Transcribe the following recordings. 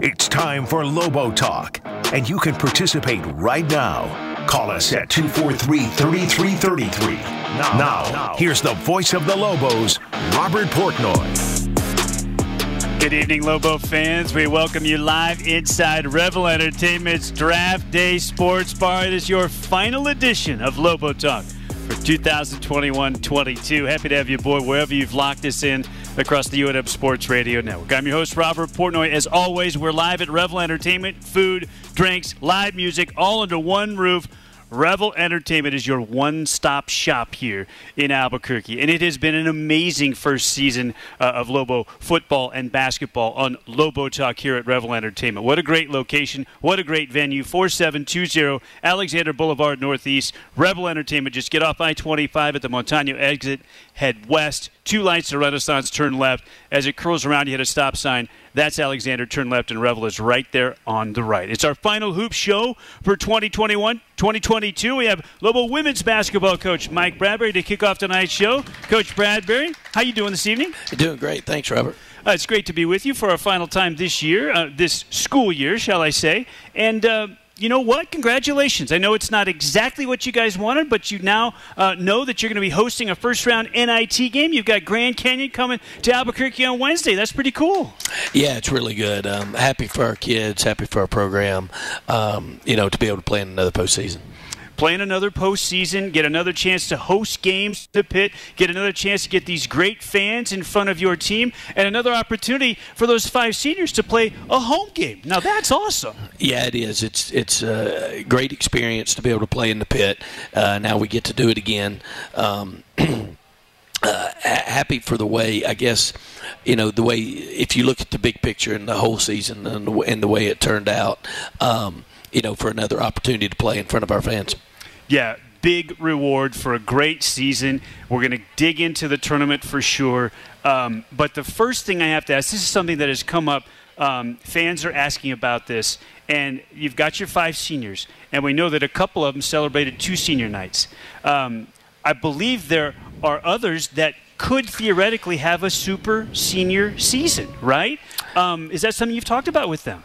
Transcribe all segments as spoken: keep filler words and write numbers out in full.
It's time for Lobo Talk, and you can participate right now. Call us at two four three, three three three three. Now, now here's the voice of the Lobos, Robert Portnoy. Good evening, Lobo fans. We welcome you live inside Revel Entertainment's Draft Day Sports Bar. It is your final edition of Lobo Talk for two thousand twenty-one twenty-two. Happy to have you aboard wherever you've locked us in across the U N F Sports Radio Network. I'm your host, Robert Portnoy. As always, we're live at Revel Entertainment. Food, drinks, live music, all under one roof. Revel Entertainment is your one-stop shop here in Albuquerque, and it has been an amazing first season uh, of Lobo football and basketball on Lobo Talk here at Revel Entertainment. What a great location. What a great venue. forty-seven twenty Alexander Boulevard Northeast. Revel Entertainment. Just get off I twenty-five at the Montana exit. Head west. Two lights to Renaissance. Turn left. As it curls around, you hit a stop sign. That's Alexander. Turn left, and Revel is right there on the right. It's our final hoop show for twenty twenty-one twenty twenty-two. We have Lobo women's basketball coach Mike Bradbury to kick off tonight's show. Coach Bradbury, how you doing this evening? Doing great. Thanks, Robert. Uh, it's great to be with you for our final time this year, uh, this school year, shall I say. And uh, you know what? Congratulations. I know it's not exactly what you guys wanted, but you now uh, know that you're going to be hosting a first-round N I T game. You've got Grand Canyon coming to Albuquerque on Wednesday. That's pretty cool. Yeah, it's really good. Um, happy for our kids, happy for our program, um, you know, to be able to play in another postseason. Playing another postseason, get another chance to host games to pit, get another chance to get these great fans in front of your team, and another opportunity for those five seniors to play a home game. Now that's awesome. Yeah, it is. It's it's a great experience to be able to play in the pit. Uh, now we get to do it again. Um, Uh, happy for the way, I guess, you know, the way, if you look at the big picture and the whole season and the, and the way it turned out, um, you know, for another opportunity to play in front of our fans. Yeah, big reward for a great season. We're going to dig into the tournament for sure. Um, but the first thing I have to ask, this is something that has come up. Um, fans are asking about this, and you've got your five seniors, and we know that a couple of them celebrated two senior nights. Um, I believe they're are others that could theoretically have a super senior season, right? Um, is that something you've talked about with them?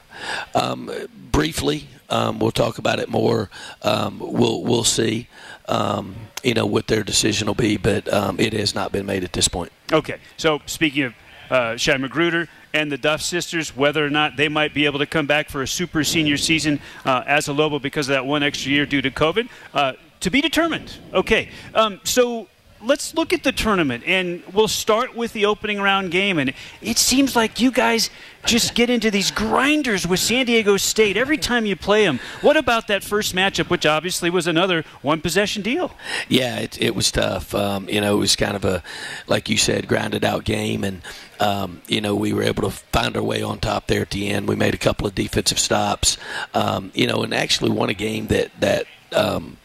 Um, briefly, um, we'll talk about it more. Um, we'll we'll see, um, you know, what their decision will be, but um, it has not been made at this point. Okay. So speaking of uh, Shai Magruder and the Duff sisters, whether or not they might be able to come back for a super senior season uh, as a Lobo because of that one extra year due to COVID, uh, to be determined. Okay. Um, so. Let's look at the tournament, and we'll start with the opening round game. And it seems like you guys just get into these grinders with San Diego State every time you play them. What about that first matchup, which obviously was another one-possession deal? Yeah, it, it was tough. Um, you know, it was kind of a, like you said, grinded-out game, and Um, you know, we were able to find our way on top there at the end. We made a couple of defensive stops, um, you know, and actually won a game that that um,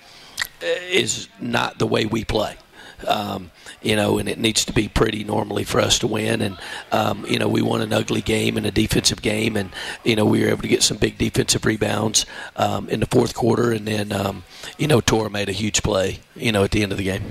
is not the way we play. Um, you know, and it needs to be pretty normally for us to win. And, um, you know, we won an ugly game and a defensive game. And, you know, we were able to get some big defensive rebounds um, in the fourth quarter. And then, um, you know, Tor made a huge play, you know, at the end of the game.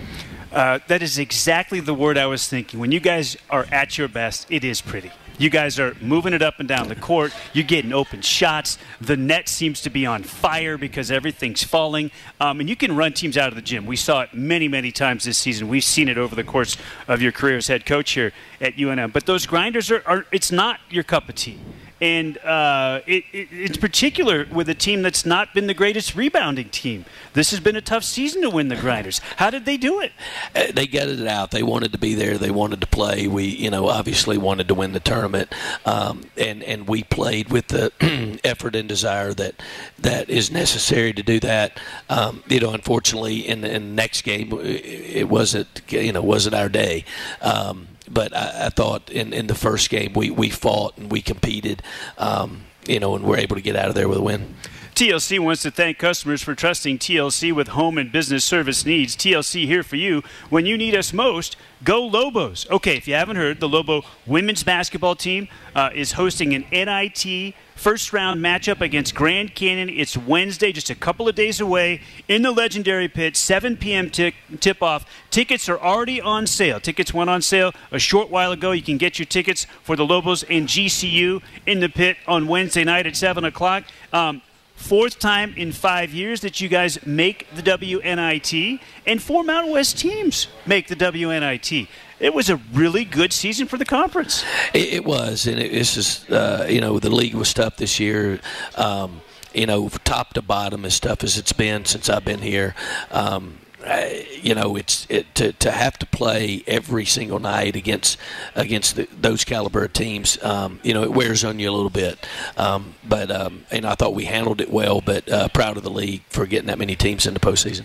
Uh, that is exactly the word I was thinking. When you guys are at your best, it is pretty. You guys are moving it up and down the court. You're getting open shots. The net seems to be on fire because everything's falling. Um, and you can run teams out of the gym. We saw it many, many times this season. We've seen it over the course of your career as head coach here at U N M. But those grinders are, are it's not your cup of tea. And uh, it, it, it's particular with a team that's not been the greatest rebounding team. This has been a tough season to win the grinders. How did they do it? Uh, they gutted it out. They wanted to be there. They wanted to play. We, you know, obviously wanted to win the tournament, um, and and we played with the effort and desire that that is necessary to do that. Um, you know, unfortunately, in, in the next game, it wasn't you know wasn't our day. Um, But I, I thought in, in the first game we, we fought and we competed, um, you know, and we're able to get out of there with a win. T L C wants to thank customers for trusting T L C with home and business service needs. T L C here for you when you need us most. Go Lobos. Okay, if you haven't heard, the Lobo women's basketball team uh, is hosting an N I T first-round matchup against Grand Canyon. It's Wednesday, just a couple of days away, in the Legendary Pit, seven p.m. T- tip-off. Tickets are already on sale. Tickets went on sale a short while ago. You can get your tickets for the Lobos and G C U in the pit on Wednesday night at seven o'clock. Um, Fourth time in five years that you guys make the W N I T, and four Mountain West teams make the W N I T. It was a really good season for the conference. It, it was, and it, it's just, uh, you know, the league was tough this year. Um, you know, top to bottom, as tough as it's been since I've been here. Um, I, you know, it's it, to to have to play every single night against against the, those caliber of teams. Um, you know, it wears on you a little bit. Um, but um, and I thought we handled it well. But uh, proud of the league for getting that many teams in the postseason.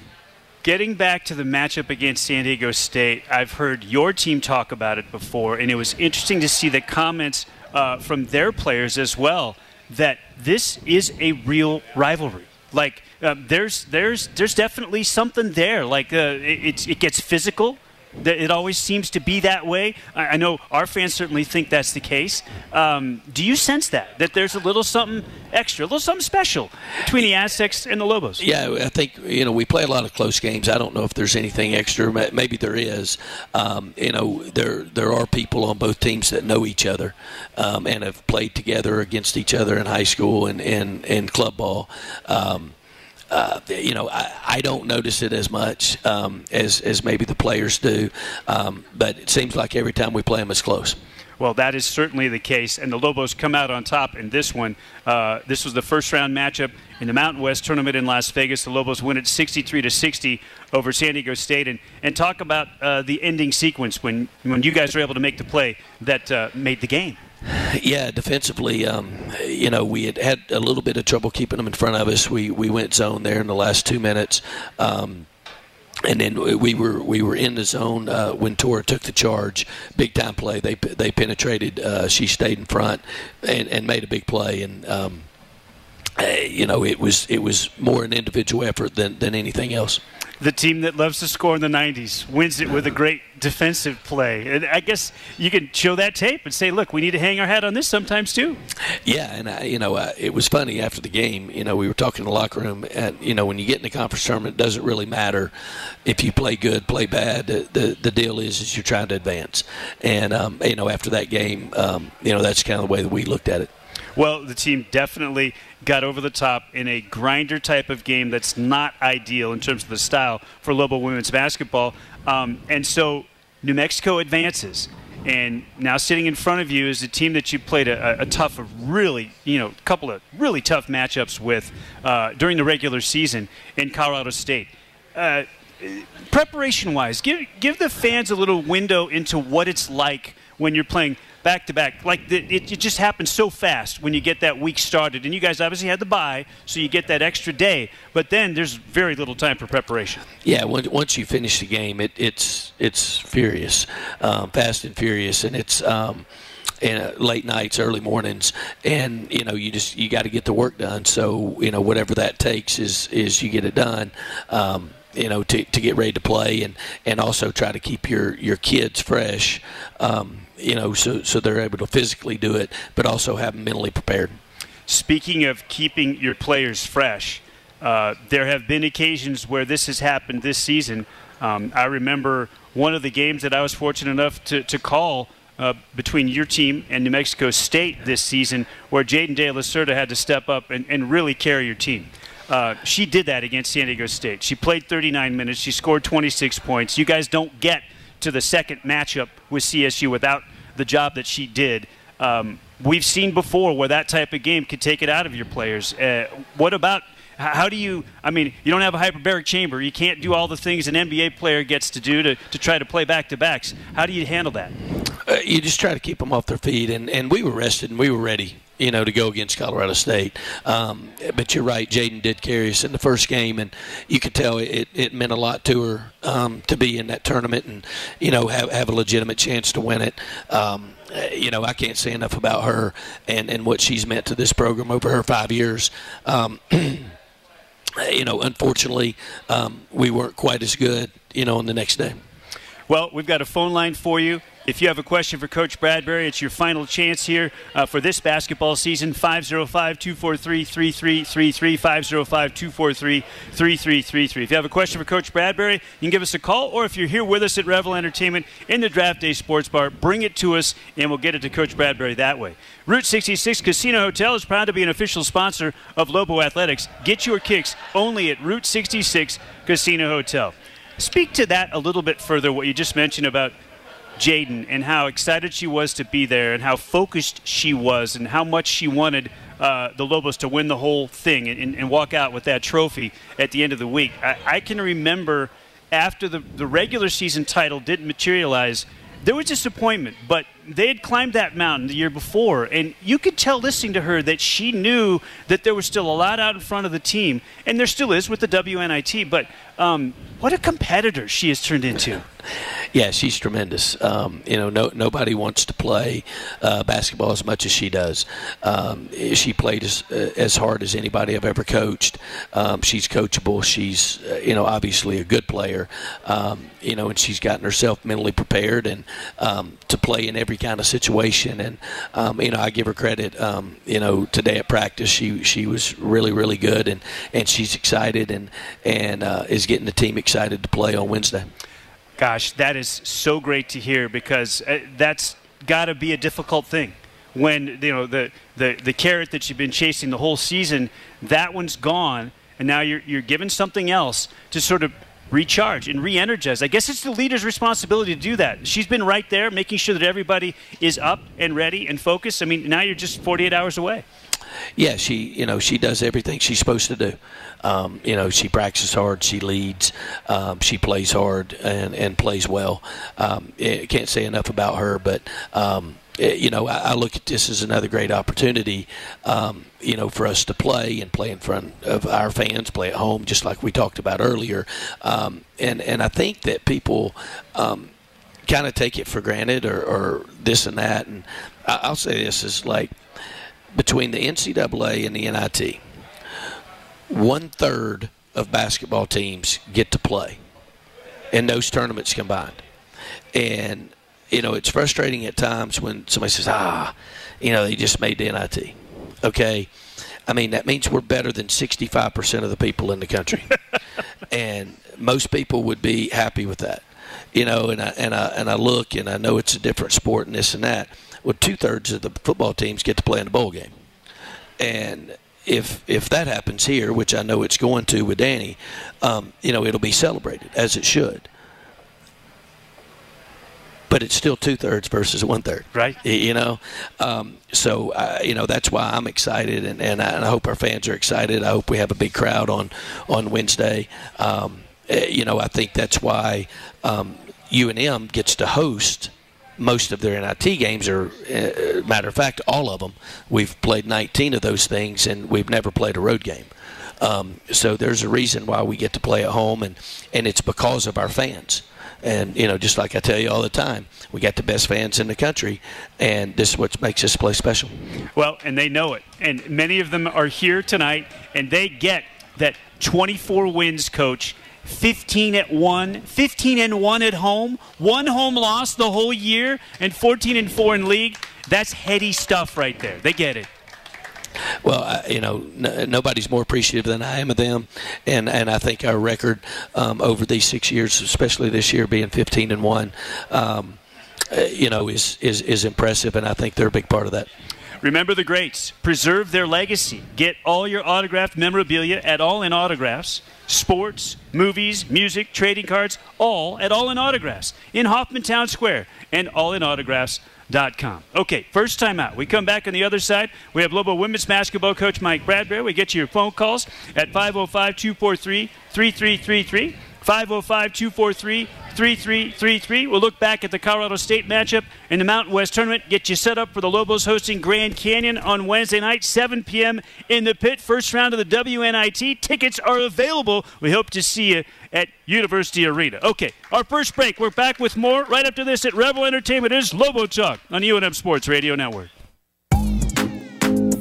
Getting back to the matchup against San Diego State, I've heard your team talk about it before, and it was interesting to see the comments uh, from their players as well that this is a real rivalry. Like uh, there's there's there's definitely something there. Like uh, it it gets physical. It always seems to be that way. I know our fans certainly think that's the case. Um, do you sense that, that there's a little something extra, a little something special between the Aztecs and the Lobos? Yeah, I think, you know, we play a lot of close games. I don't know if there's anything extra. Maybe there is. Um, you know, there there are people on both teams that know each other um, and have played together against each other in high school and, and, and club ball. Um Uh, you know, I, I don't notice it as much um, as, as maybe the players do, um, but it seems like every time we play them, it's close. Well, that is certainly the case, and the Lobos come out on top in this one. Uh, this was the first-round matchup in the Mountain West tournament in Las Vegas. The Lobos win it sixty-three to sixty over San Diego State. And, and talk about uh, the ending sequence when, when you guys were able to make the play that uh, made the game. Yeah, defensively, um, you know, we had had a little bit of trouble keeping them in front of us. We we went zone there in the last two minutes, um, and then we were we were in the zone uh, when Tor took the charge. Big time play. They they penetrated. Uh, she stayed in front and, and made a big play. And um, you know, it was it was more an individual effort than than anything else. The team that loves to score in the nineties wins it with a great defensive play. And I guess you can show that tape and say, look, we need to hang our hat on this sometimes too. Yeah, and, I, you know, I, it was funny after the game. You know, we were talking in the locker room. And, you know, when you get in the conference tournament, it doesn't really matter if you play good, play bad. The, the, the deal is is you're trying to advance. And, um, you know, after that game, um, you know, that's kind of the way that we looked at it. Well, the team definitely got over the top in a grinder type of game that's not ideal in terms of the style for Lobo women's basketball. Um, and so New Mexico advances. And now sitting in front of you is a team that you played a, a tough, a really, you know, couple of really tough matchups with uh, during the regular season in Colorado State. Uh, preparation-wise, give, give the fans a little window into what it's like when you're playing back-to-back. Like, the, it, it just happens so fast when you get that week started. And you guys obviously had the bye, so you get that extra day. But then there's very little time for preparation. Yeah, once you finish the game, it, it's it's furious, um, fast and furious. And it's um, and, uh, late nights, early mornings. And, you know, you just you got to get the work done. So, you know, whatever that takes is, is you get it done. Um you know, to, to get ready to play and, and also try to keep your, your kids fresh, um, you know, so, so they're able to physically do it, but also have them mentally prepared. Speaking of keeping your players fresh, uh, there have been occasions where this has happened this season. Um, I remember one of the games that I was fortunate enough to, to call uh, between your team and New Mexico State this season where Jaden DeLacerda had to step up and, and really carry your team. Uh, she did that against San Diego State. She played thirty-nine minutes. She scored twenty-six points. You guys don't get to the second matchup with C S U without the job that she did. Um, we've seen before where that type of game could take it out of your players. Uh, what about how do you – I mean, you don't have a hyperbaric chamber. You can't do all the things an N B A player gets to do to, to try to play back-to-backs. How do you handle that? uh, you just try to keep them off their feet. And, and we were rested and we were ready, you know, to go against Colorado State. Um, but you're right, Jaden did carry us in the first game, and you could tell it, it meant a lot to her um, to be in that tournament and, you know, have, have a legitimate chance to win it. Um, you know, I can't say enough about her and, and what she's meant to this program over her five years. Um, you know, unfortunately, um, we weren't quite as good, you know, on the next day. Well, we've got a phone line for you. If you have a question for Coach Bradbury, it's your final chance here uh, for this basketball season. Five oh five, two four three, three three three three, five oh five, two four three, three three three three. If you have a question for Coach Bradbury, you can give us a call, or if you're here with us at Revel Entertainment in the Draft Day Sports Bar, bring it to us, and we'll get it to Coach Bradbury that way. Route sixty-six Casino Hotel is proud to be an official sponsor of Lobo Athletics. Get your kicks only at Route sixty-six Casino Hotel. Speak to that a little bit further, what you just mentioned about Jaden and how excited she was to be there and how focused she was and how much she wanted uh, the Lobos to win the whole thing and, and walk out with that trophy at the end of the week. I, I can remember after the, the regular season title didn't materialize, there was disappointment, but they had climbed that mountain the year before, and you could tell listening to her that she knew that there was still a lot out in front of the team, and there still is with the W N I T, but um, what a competitor she has turned into. Yeah, she's tremendous. Um, you know, no, nobody wants to play uh, basketball as much as she does. Um, she played as, as hard as anybody I've ever coached. Um, she's coachable. She's, you know, obviously a good player, um, you know, and she's gotten herself mentally prepared and um, to play in every kind of situation. And, um, you know, I give her credit, um, you know, today at practice she she was really, really good, and, and she's excited and, and uh, is getting the team excited to play on Wednesday. Gosh, that is so great to hear, because that's got to be a difficult thing when, you know, the, the, the carrot that you've been chasing the whole season, that one's gone, and now you're, you're given something else to sort of recharge and re-energize. I guess it's the leader's responsibility to do that. She's been right there making sure that everybody is up and ready and focused. I mean, now you're just forty-eight hours away. Yeah, she, you know, she does everything she's supposed to do. Um, you know, she practices hard, she leads, um, she plays hard and, and plays well. Um, I can't say enough about her, but, um, you know, I, I look at this as another great opportunity, um, you know, for us to play and play in front of our fans, play at home, just like we talked about earlier. Um, and, and I think that people um, kind of take it for granted or, or this and that. And I, I'll say this is like, between the N C double A and the N I T, one-third of basketball teams get to play in those tournaments combined. And, you know, it's frustrating at times when somebody says, ah, you know, they just made the N I T. Okay? I mean, that means we're better than sixty-five percent of the people in the country. And most people would be happy with that. You know, and I, and, I, and I look, and I know it's a different sport and this and that. Well, two-thirds of the football teams get to play in the bowl game. And if if that happens here, which I know it's going to with Danny, um, you know, it'll be celebrated, as it should. But it's still two-thirds versus one-third. Right. You know? Um, so, uh, you know, that's why I'm excited, and, and, I, and I hope our fans are excited. I hope we have a big crowd on, on Wednesday. Um, you know, I think that's why um, U N M gets to host – most of their N I T games, or uh, matter of fact, all of them. We've played nineteen of those things, and we've never played a road game. Um, so there's a reason why we get to play at home, and, and it's because of our fans. And, you know, just like I tell you all the time, we got the best fans in the country, and this is what makes this place special. Well, and they know it. And many of them are here tonight, and they get that twenty-four wins, Coach, fifteen at one, fifteen and one at home, one home loss the whole year, and fourteen and four in league. That's heady stuff right there. They get it. Well, I, you know, n- nobody's more appreciative than I am of them, and, and I think our record um, over these six years, especially this year being fifteen and one, um, uh, you know, is, is is impressive, and I think they're a big part of that. Remember the greats. Preserve their legacy. Get all your autographed memorabilia at All In Autographs. Sports, movies, music, trading cards, all at All In Autographs in Hoffmantown Square and all in autographs dot com. Okay, first time out. We come back on the other side. We have Lobo women's basketball coach Mike Bradbury. We get you your phone calls at five oh five, two four three, three three three three, five oh five, two four three, three three three three. We'll look back at the Colorado State matchup in the Mountain West Tournament. Get you set up for the Lobos hosting Grand Canyon on Wednesday night, seven p.m. in the pit. First round of the W N I T. Tickets are available. We hope to see you at University Arena. Okay, our first break. We're back with more right after this at Revel Entertainment. Is Lobo Talk on U N F Sports Radio Network.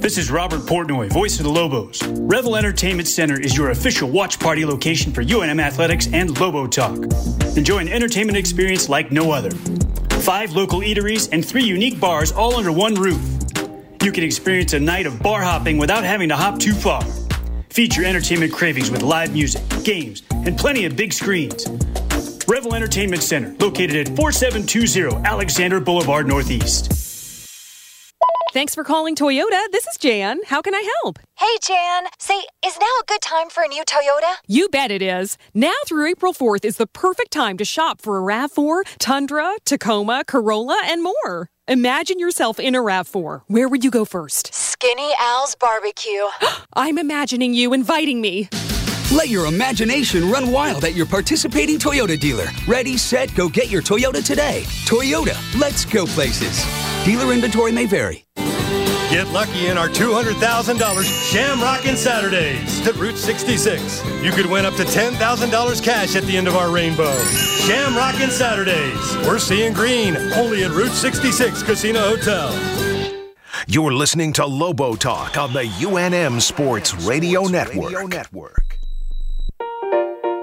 This is Robert Portnoy, voice of the Lobos. Revel Entertainment Center is your official watch party location for U N M Athletics and Lobo Talk. Enjoy an entertainment experience like no other. Five local eateries and three unique bars all under one roof. You can experience a night of bar hopping without having to hop too far. Feed your entertainment cravings with live music, games, and plenty of big screens. Revel Entertainment Center, located at forty-seven twenty Alexander Boulevard Northeast. Thanks for calling Toyota. This is Jan. How can I help? Hey, Jan. Say, is now a good time for a new Toyota? You bet it is. Now through April fourth is the perfect time to shop for a RAV four, Tundra, Tacoma, Corolla, and more. Imagine yourself in a RAV four. Where would you go first? Skinny Al's Barbecue. I'm imagining you inviting me. Let your imagination run wild at your participating Toyota dealer. Ready, set, go get your Toyota today. Toyota, let's go places. Dealer inventory may vary. Get lucky in our two hundred thousand dollars Shamrockin' Saturdays at Route sixty-six. You could win up to ten thousand dollars cash at the end of our rainbow. Shamrockin' Saturdays. We're seeing green only at Route sixty-six Casino Hotel. You're listening to Lobo Talk on the U N M Sports Radio Network.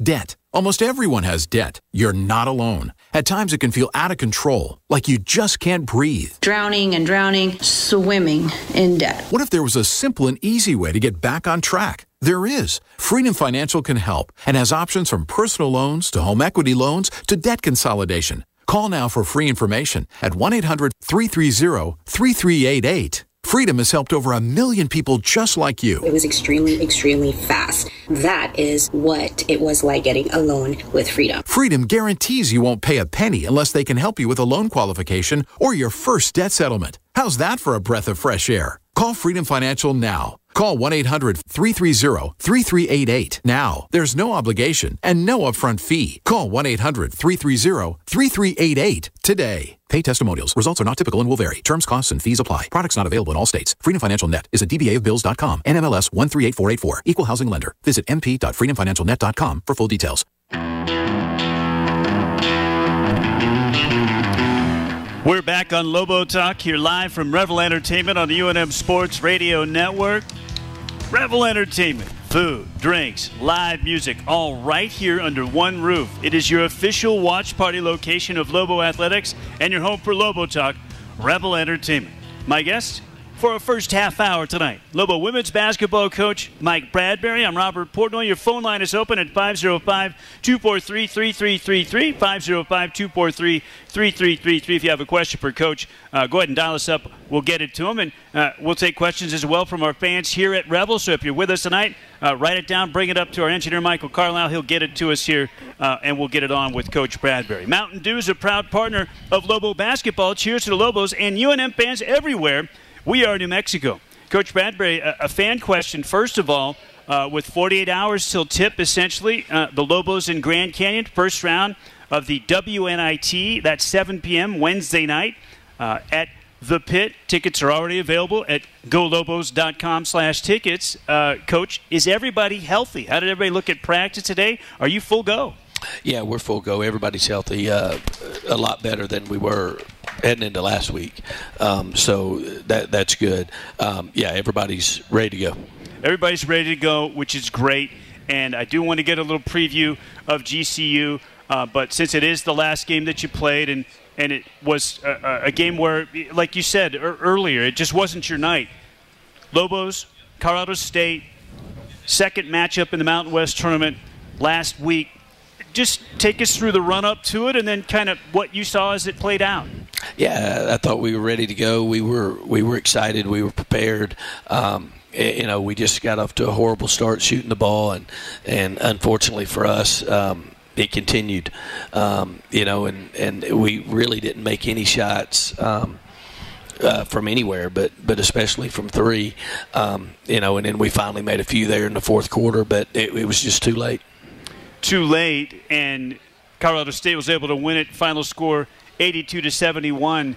Debt. Almost everyone has debt. You're not alone. At times it can feel out of control, like you just can't breathe. Drowning and drowning, swimming in debt. What if there was a simple and easy way to get back on track? There is. Freedom Financial can help and has options from personal loans to home equity loans to debt consolidation. Call now for free information at one eight hundred three three zero three three eight eight. Freedom has helped over a million people just like you. It was extremely, extremely fast. That is what it was like getting a loan with Freedom. Freedom guarantees you won't pay a penny unless they can help you with a loan qualification or your first debt settlement. How's that for a breath of fresh air? Call Freedom Financial now. Call one eight hundred three three zero three three eight eight now. There's no obligation and no upfront fee. Call one eight hundred three three zero three three eight eight today. Pay testimonials. Results are not typical and will vary. Terms, costs, and fees apply. Products not available in all states. Freedom Financial Net is a D B A of bills dot com. N M L S one three eight four eight four. Equal housing lender. Visit m p dot freedom financial net dot com for full details. We're back on Lobo Talk here live from Revel Entertainment on the U N M Sports Radio Network. Revel Entertainment, food, drinks, live music, all right here under one roof. It is your official watch party location of Lobo Athletics and your home for Lobo Talk, Revel Entertainment. My guest for our first half hour tonight, Lobo women's basketball coach Mike Bradbury. I'm Robert Portnoy. Your phone line is open at five oh five two four three three three three three, five oh five two four three three three three three. If you have a question for Coach, uh, go ahead and dial us up. We'll get it to him, and uh, we'll take questions as well from our fans here at Revel. So if you're with us tonight, uh, write it down, bring it up to our engineer, Michael Carlisle. He'll get it to us here, uh, and we'll get it on with Coach Bradbury. Mountain Dew is a proud partner of Lobo basketball. Cheers to the Lobos and U N M fans everywhere. We are New Mexico. Coach Bradbury, a, a fan question, first of all, uh, with forty-eight hours till tip, essentially, uh, the Lobos in Grand Canyon, first round of the W N I T, that's seven p.m. Wednesday night uh, at the Pit. Tickets are already available at golobos.com slash tickets. Uh, Coach, is everybody healthy? How did everybody look at practice today? Are you full go? Yeah, we're full go. Everybody's healthy, uh, a lot better than we were heading into last week. Um, so that that's good. Um, yeah, everybody's ready to go. Everybody's ready to go, which is great. And I do want to get a little preview of G C U. Uh, but since it is the last game that you played, and, and it was a, a game where, like you said earlier, it just wasn't your night. Lobos, Colorado State, second matchup in the Mountain West Tournament last week. just take us through the run-up to it and then kind of what you saw as it played out. Yeah, I thought we were ready to go. We were we were excited. We were prepared. Um, you know, we just got off to a horrible start shooting the ball, and, and unfortunately for us, um, it continued. Um, you know, and, and we really didn't make any shots um, uh, from anywhere, but, but especially from three. Um, you know, and then we finally made a few there in the fourth quarter, but it, it was just too late. Too late, and Colorado State was able to win it. Final score, eighty-two to seventy-one.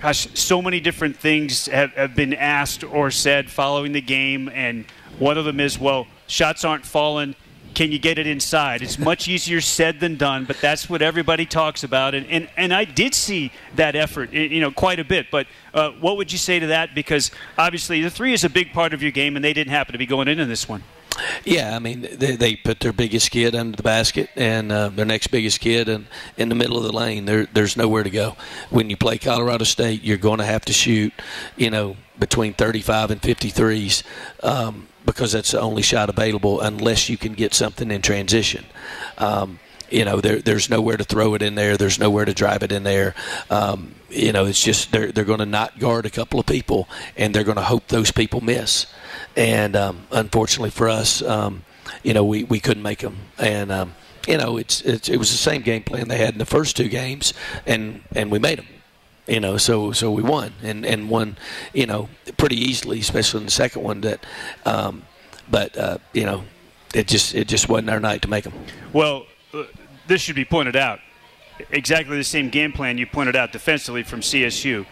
Gosh, so many different things have, have been asked or said following the game, and one of them is, well, shots aren't falling. Can you get it inside? It's much easier said than done, but that's what everybody talks about, and, and, and I did see that effort, you know, quite a bit, but uh, what would you say to that? Because obviously the three is a big part of your game, and they didn't happen to be going into this one. Yeah, I mean, they, they put their biggest kid under the basket and uh, their next biggest kid in, in the middle of the lane. There, there's nowhere to go. When you play Colorado State, you're going to have to shoot, you know, between thirty-five and fifty-threes um, because that's the only shot available unless you can get something in transition. Um, you know, there, there's nowhere to throw it in there. There's nowhere to drive it in there. Um, you know, it's just they're, they're going to not guard a couple of people, and they're going to hope those people miss. And um, unfortunately for us, um, you know, we, we couldn't make them. And, um, you know, it's, it's it was the same game plan they had in the first two games, and, and we made them. You know, so so we won and, and won, you know, pretty easily, especially in the second one. That, um, But, uh, you know, it just, it just wasn't our night to make them. Well, uh, this should be pointed out. Exactly the same game plan you pointed out defensively from C S U.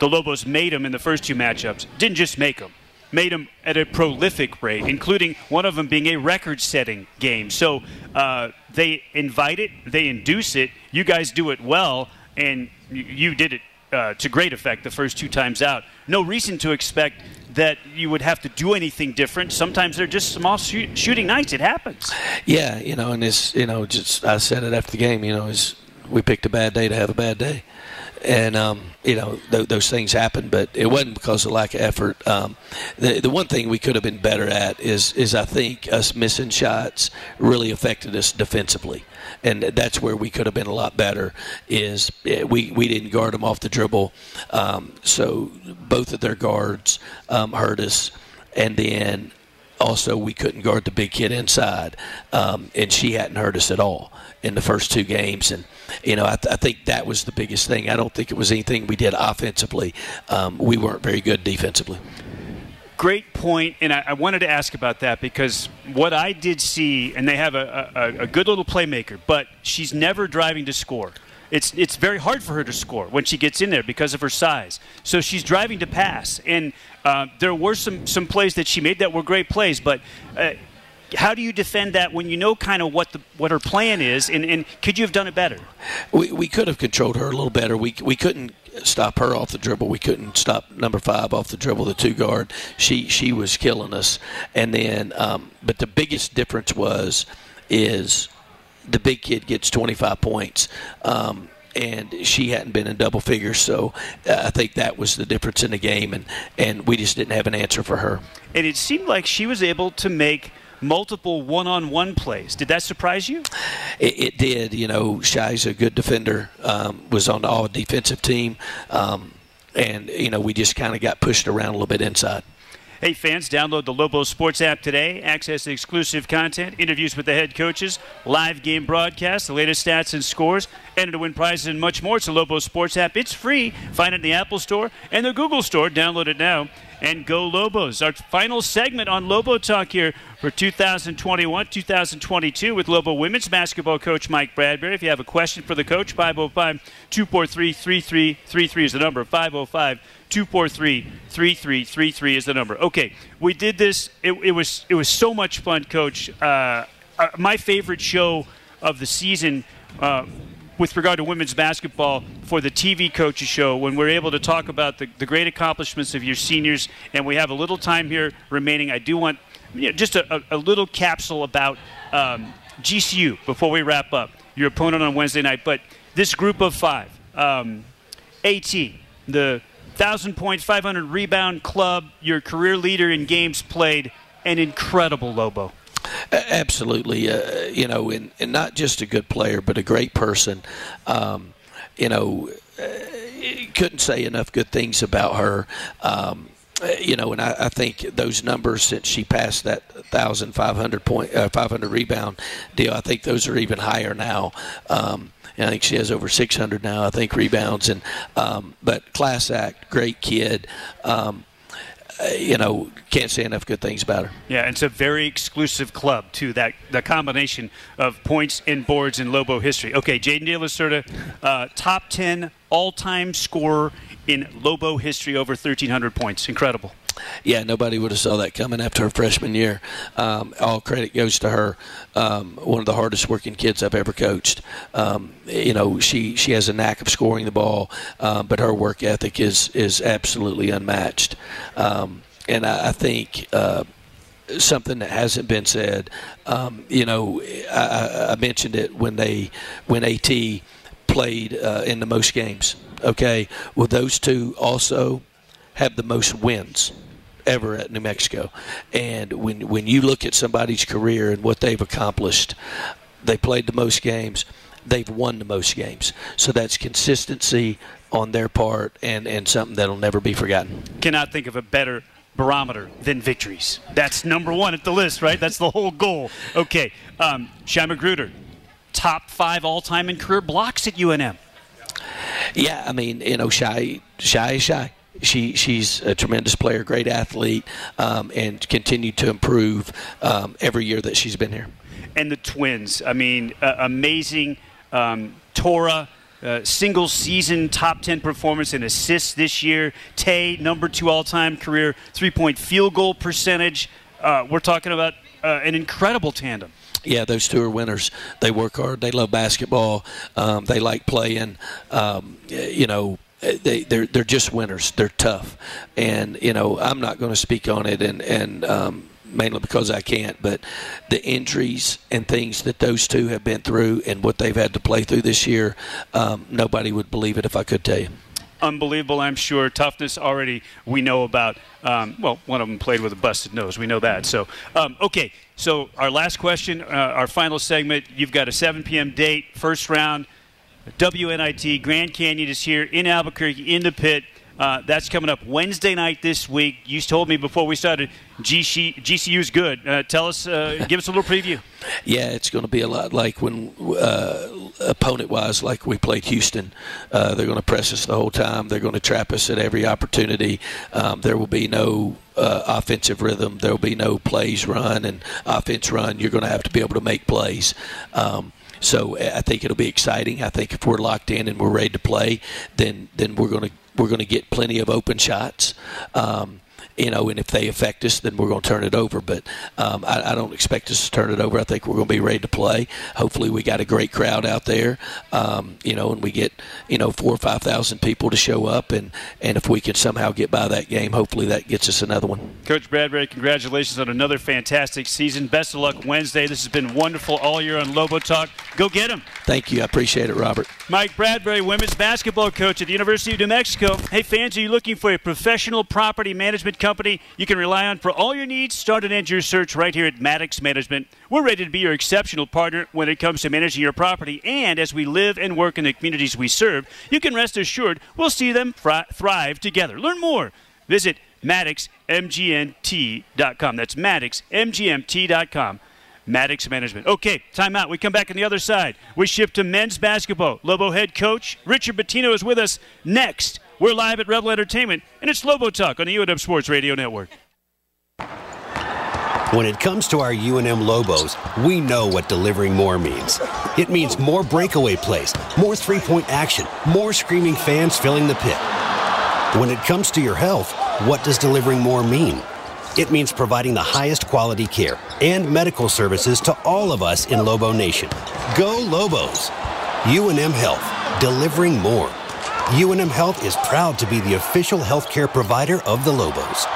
The Lobos made them in the first two matchups. Didn't just make them. Made them at a prolific rate, including one of them being a record-setting game. So uh, they invite it, they induce it, you guys do it well, and you did it uh, to great effect the first two times out. No reason to expect that you would have to do anything different. Sometimes they're just small shoot- shooting nights. It happens. Yeah, you know, and it's, you know, just I said it after the game, you know, is we picked a bad day to have a bad day. And, um, you know, th- those things happen, but it wasn't because of lack of effort. Um, the, the one thing we could have been better at is, is I think us missing shots really affected us defensively. And that's where we could have been a lot better is we, we didn't guard them off the dribble. Um, so both of their guards um, hurt us. And then also we couldn't guard the big kid inside. Um, and she hadn't hurt us at all in the first two games. And, you know, I, th- I think that was the biggest thing. I don't think it was anything we did offensively. Um, we weren't very good defensively. Great point, and I, I wanted to ask about that because what I did see, and they have a, a, a good little playmaker, but she's never driving to score. It's it's very hard for her to score when she gets in there because of her size. So she's driving to pass, and uh, there were some, some plays that she made that were great plays, but uh, how do you defend that when you know kind of what the, what her plan is, and, and could you have done it better? We we could have controlled her a little better. We we couldn't stop her off the dribble. We couldn't stop number five off the dribble, the two guard. She she was killing us. And then, um, but the biggest difference was is the big kid gets twenty-five points. Um, and she hadn't been in double figures, so uh, I think that was the difference in the game, and, and we just didn't have an answer for her. And it seemed like she was able to make multiple one-on-one plays. Did that surprise you? It, it did. You know, Shai's a good defender, um, was on the all-defensive team, um, and, you know, we just kind of got pushed around a little bit inside. Hey, fans, download the Lobo Sports app today. Access exclusive content, interviews with the head coaches, live game broadcasts, the latest stats and scores, enter to win prizes and much more. It's the Lobo Sports app. It's free. Find it in the Apple Store and the Google Store. Download it now and go Lobos. Our final segment on Lobo Talk here for two thousand twenty-one two thousand twenty-two with Lobo women's basketball coach Mike Bradbury. If you have a question for the coach, five oh five, two four three, three three three three is the number. five oh five, two four three, three three three three is the number. Okay, we did this. It, it was it was so much fun, Coach. Uh, my favorite show of the season uh, with regard to women's basketball for the T V coaches show when we're able to talk about the, the great accomplishments of your seniors, and we have a little time here remaining. I do want you know, just a, a little capsule about um, G C U before we wrap up, your opponent on Wednesday night. But this group of five, um, AT, the one thousand point, five hundred rebound club, your career leader in games played, an incredible Lobo. Absolutely. Uh, you know, and, and not just a good player, but a great person. Um, you know, uh, couldn't say enough good things about her. Um, you know, and I, I think those numbers since she passed that fifteen hundred point, uh, five hundred rebound deal, I think those are even higher now. Um, I think she has over six hundred now, I think, rebounds. And um, but class act, great kid. Um, you know, can't say enough good things about her. Yeah, and it's a very exclusive club, too, that the combination of points and boards in Lobo history. Okay, Jaden DeLacerda, uh, top ten all-time scorer in Lobo history, over thirteen hundred points. Incredible. Yeah, nobody would have saw that coming after her freshman year. Um, all credit goes to her. Um, one of the hardest working kids I've ever coached. Um, you know, she, she has a knack of scoring the ball, um, but her work ethic is is absolutely unmatched. Um, and I, I think uh, something that hasn't been said. Um, you know, I, I mentioned it when they when AT played uh, in the most games. Okay, well, those two also have the most wins ever at New Mexico. And when when you look at somebody's career and what they've accomplished, they played the most games, they've won the most games. So that's consistency on their part and, and something that'll never be forgotten. Cannot think of a better barometer than victories. That's number one at the list, right? That's the whole goal. Okay, um, Shai Magruder, top five all-time in career blocks at U N M. Yeah, I mean, you know, Shai, Shai, Shai. She she's a tremendous player, great athlete, um, and continued to improve um, every year that she's been here. And the twins, I mean, uh, amazing. Um, Tora, uh, single season top ten performance in assists this year. Tay, number two all-time career three-point field goal percentage. Uh, we're talking about uh, an incredible tandem. Yeah, those two are winners. They work hard. They love basketball. Um, they like playing. Um, you know. They, they're they're just winners. They're tough, and you know I'm not going to speak on it, and and um, mainly because I can't. But the injuries and things that those two have been through, and what they've had to play through this year, um, nobody would believe it if I could tell you. Unbelievable, I'm sure. Toughness already we know about. Um, well, one of them played with a busted nose. We know that. So um, okay. So our last question, uh, our final segment. You've got a seven p.m. date, first round. W N I T, Grand Canyon is here in Albuquerque, in the pit. Uh, that's coming up Wednesday night this week. You told me before we started G C U is good. Uh, tell us, uh, give us a little preview. Yeah, it's going to be a lot like when uh, opponent-wise, like we played Houston. Uh, they're going to press us the whole time. They're going to trap us at every opportunity. Um, there will be no uh, offensive rhythm. There will be no plays run and offense run. You're going to have to be able to make plays. Um, So I think it'll be exciting. I think if we're locked in and we're ready to play, then then we're gonna we're gonna get plenty of open shots, um, you know. And if they affect us, then we're gonna turn it over. But um, I, I don't expect us to turn it over. I think we're gonna be ready to play. Hopefully, we got a great crowd out there, um, you know, and we get you know four or five thousand people to show up. And and if we can somehow get by that game, hopefully that gets us another one. Coach Bradbury, congratulations on another fantastic season. Best of luck Wednesday. This has been wonderful all year on Lobo Talk. Go get him. Thank you. I appreciate it, Robert. Mike Bradbury, women's basketball coach at the University of New Mexico. Hey, fans, are you looking for a professional property management company you can rely on for all your needs? Start and end your search right here at Maddox Management. We're ready to be your exceptional partner when it comes to managing your property. And as we live and work in the communities we serve, you can rest assured we'll see them fr- thrive together. Learn more. Visit Maddox M G M T dot com. That's Maddox M G M T dot com. Maddox Management. Okay, time out. We come back on the other side. We shift to men's basketball. Lobo head coach Richard Pitino is with us next. We're live at Revel Entertainment, and it's Lobo Talk on the U N F Sports Radio Network. When it comes to our U N M Lobos, we know what delivering more means. It means more breakaway plays, more three-point action, more screaming fans filling the pit. When it comes to your health, what does delivering more mean? It means providing the highest quality care and medical services to all of us in Lobo Nation. Go Lobos! U N M Health, delivering more. U N M Health is proud to be the official healthcare provider of the Lobos.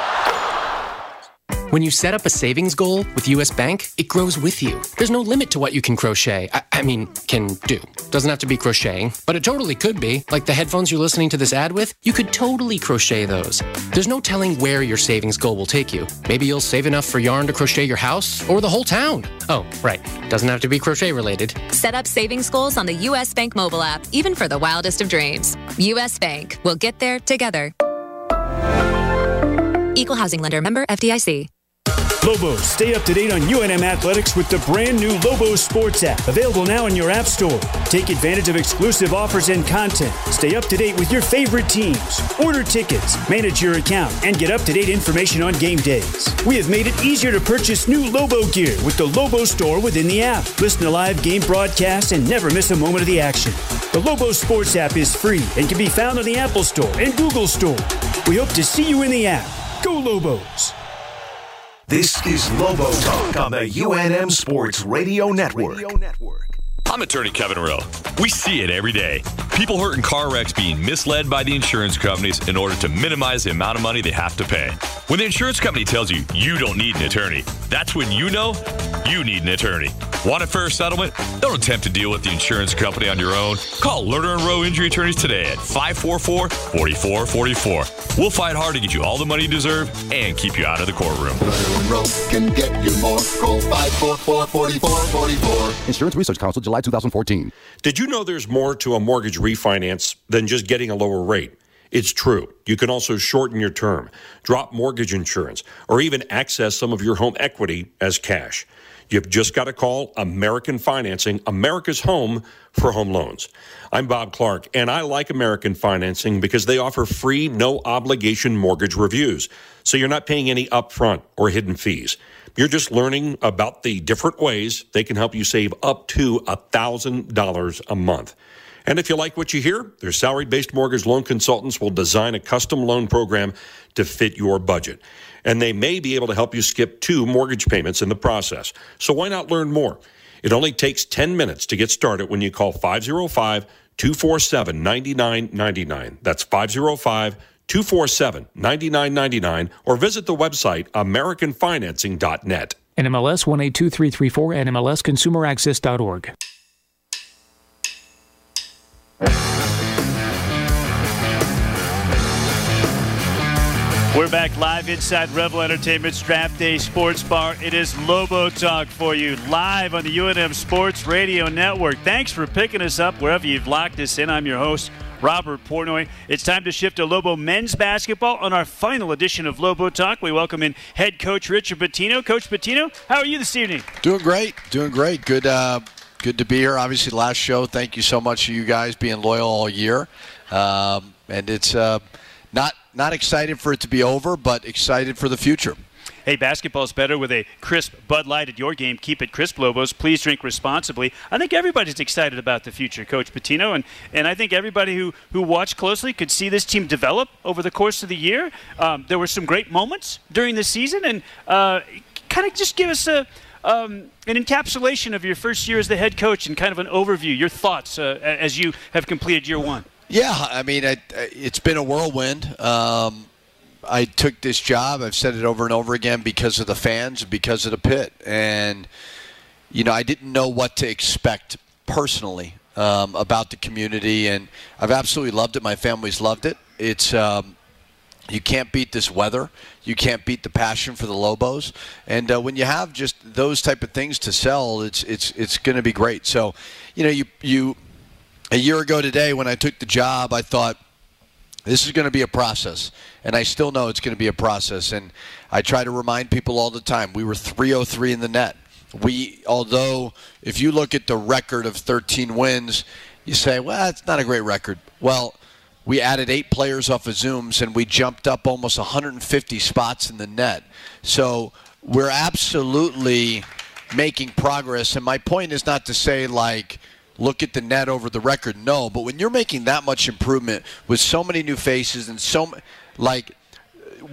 When you set up a savings goal with U S Bank, it grows with you. There's no limit to what you can crochet, I, I mean, can do. Doesn't have to be crocheting, but it totally could be. Like the headphones you're listening to this ad with, you could totally crochet those. There's no telling where your savings goal will take you. Maybe you'll save enough for yarn to crochet your house or the whole town. Oh, right. Doesn't have to be crochet related. Set up savings goals on the U S Bank mobile app, even for the wildest of dreams. U S Bank. We'll get there together. Equal housing lender, member F D I C. Lobo, stay up to date on U N M athletics with the brand new Lobo Sports app, available now in your app store. Take advantage of exclusive offers and content. Stay up to date with your favorite teams. Order tickets, manage your account, and get up-to-date information on game days. We have made it easier to purchase new Lobo gear with the Lobo store within the app. Listen to live game broadcasts and never miss a moment of the action. The Lobo Sports app is free and can be found on the Apple Store and Google Store. We hope to see you in the app. Go Lobos! This is Lobo Talk on the U N M Sports Radio Network. I'm attorney Kevin Rowe. We see it every day. People hurt in car wrecks being misled by the insurance companies in order to minimize the amount of money they have to pay. When the insurance company tells you you don't need an attorney, that's when you know you need an attorney. Want a fair settlement? Don't attempt to deal with the insurance company on your own. Call Lerner and Rowe Injury Attorneys today at five four four, four four four four. We'll fight hard to get you all the money you deserve and keep you out of the courtroom. Lerner and Rowe can get you more. Call five four four, four four four four. Insurance Research Council, July twenty fourteen. Did you know there's more to a mortgage refinance than just getting a lower rate? It's true. You can also shorten your term, drop mortgage insurance, or even access some of your home equity as cash. You've just got to call American Financing, America's home for home loans. I'm Bob Clark, and I like American Financing because they offer free, no-obligation mortgage reviews, so you're not paying any upfront or hidden fees. You're just learning about the different ways they can help you save up to one thousand dollars a month. And if you like what you hear, their salary-based mortgage loan consultants will design a custom loan program to fit your budget. And they may be able to help you skip two mortgage payments in the process. So why not learn more? It only takes ten minutes to get started when you call five oh five, two four seven, nine nine nine nine. That's five oh five, two four seven, nine nine nine nine or visit the website american financing dot net. N M L S one eight two three three four and N M L S consumer access dot org. We're back live inside Revel Entertainment's Draft Day Sports Bar. It is Lobo Talk for you, live on the U N M Sports Radio Network. Thanks for picking us up wherever you've locked us in. I'm your host, Robert Portnoy. It's time to shift to Lobo men's basketball on our final edition of Lobo Talk. We welcome in head coach Richard Pitino. Coach Pitino, how are you this evening? Doing great. Doing great. Good, uh, good to be here. Obviously, last show. Thank you so much to you guys being loyal all year. Um, and it's uh, not... Not excited for it to be over, but excited for the future. Hey, basketball's better with a crisp Bud Light at your game. Keep it crisp, Lobos. Please drink responsibly. I think everybody's excited about the future, Coach Pitino, and, and I think everybody who, who watched closely could see this team develop over the course of the year. Um, there were some great moments during the season, and uh, kind of just give us a um, an encapsulation of your first year as the head coach and kind of an overview, your thoughts uh, as you have completed year one. Yeah, I mean, I, it's been a whirlwind. Um, I took this job, I've said it over and over again, because of the fans, because of the pit. And, you know, I didn't know what to expect personally um, about the community, and I've absolutely loved it. My family's loved it. It's um, you can't beat this weather. You can't beat the passion for the Lobos. And uh, when you have just those type of things to sell, it's it's it's going to be great. So, you know, you you – a year ago today when I took the job, I thought this is going to be a process, and I still know it's going to be a process. And I try to remind people all the time, we were three oh three in the net. We, although if you look at the record of thirteen wins, you say, well, it's not a great record. Well, we added eight players off of Zooms, and we jumped up almost one hundred fifty spots in the net. So we're absolutely making progress. And my point is not to say, like, look at the net over the record. No, but when you're making that much improvement with so many new faces and so – like,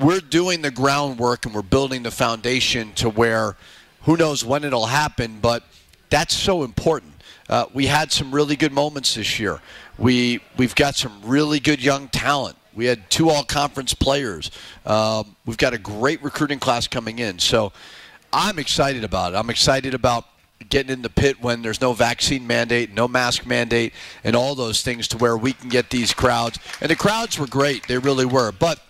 we're doing the groundwork and we're building the foundation to where who knows when it'll happen, but that's so important. Uh, we had some really good moments this year. We, we've got some really good young talent. We had two all-conference players. Um, we've got a great recruiting class coming in. So I'm excited about it. I'm excited about getting in the pit when there's no vaccine mandate, no mask mandate, and all those things to where we can get these crowds. And the crowds were great. They really were. But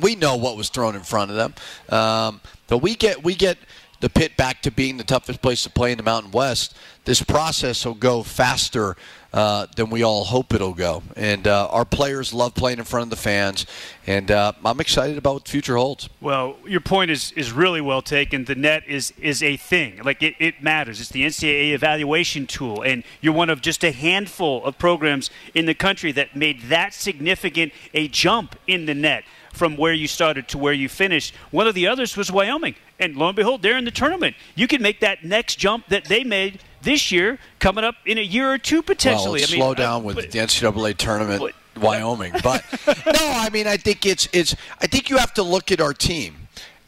we know what was thrown in front of them. Um, but we get we get the pit back to being the toughest place to play in the Mountain West. This process will go faster uh, than we all hope it'll go. And uh, our players love playing in front of the fans. And uh, I'm excited about what the future holds. Well, your point is, is really well taken. The net is, is a thing. Like, it, it matters. It's the N C double A evaluation tool. And you're one of just a handful of programs in the country that made that significant a jump in the net from where you started to where you finished. One of the others was Wyoming. And lo and behold, they're in the tournament. You can make that next jump that they made this year coming up in a year or two potentially. Well, I mean, slow down with but, the N C double A tournament, but, Wyoming. But, no, I mean, I think it's it's. I think you have to look at our team.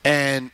And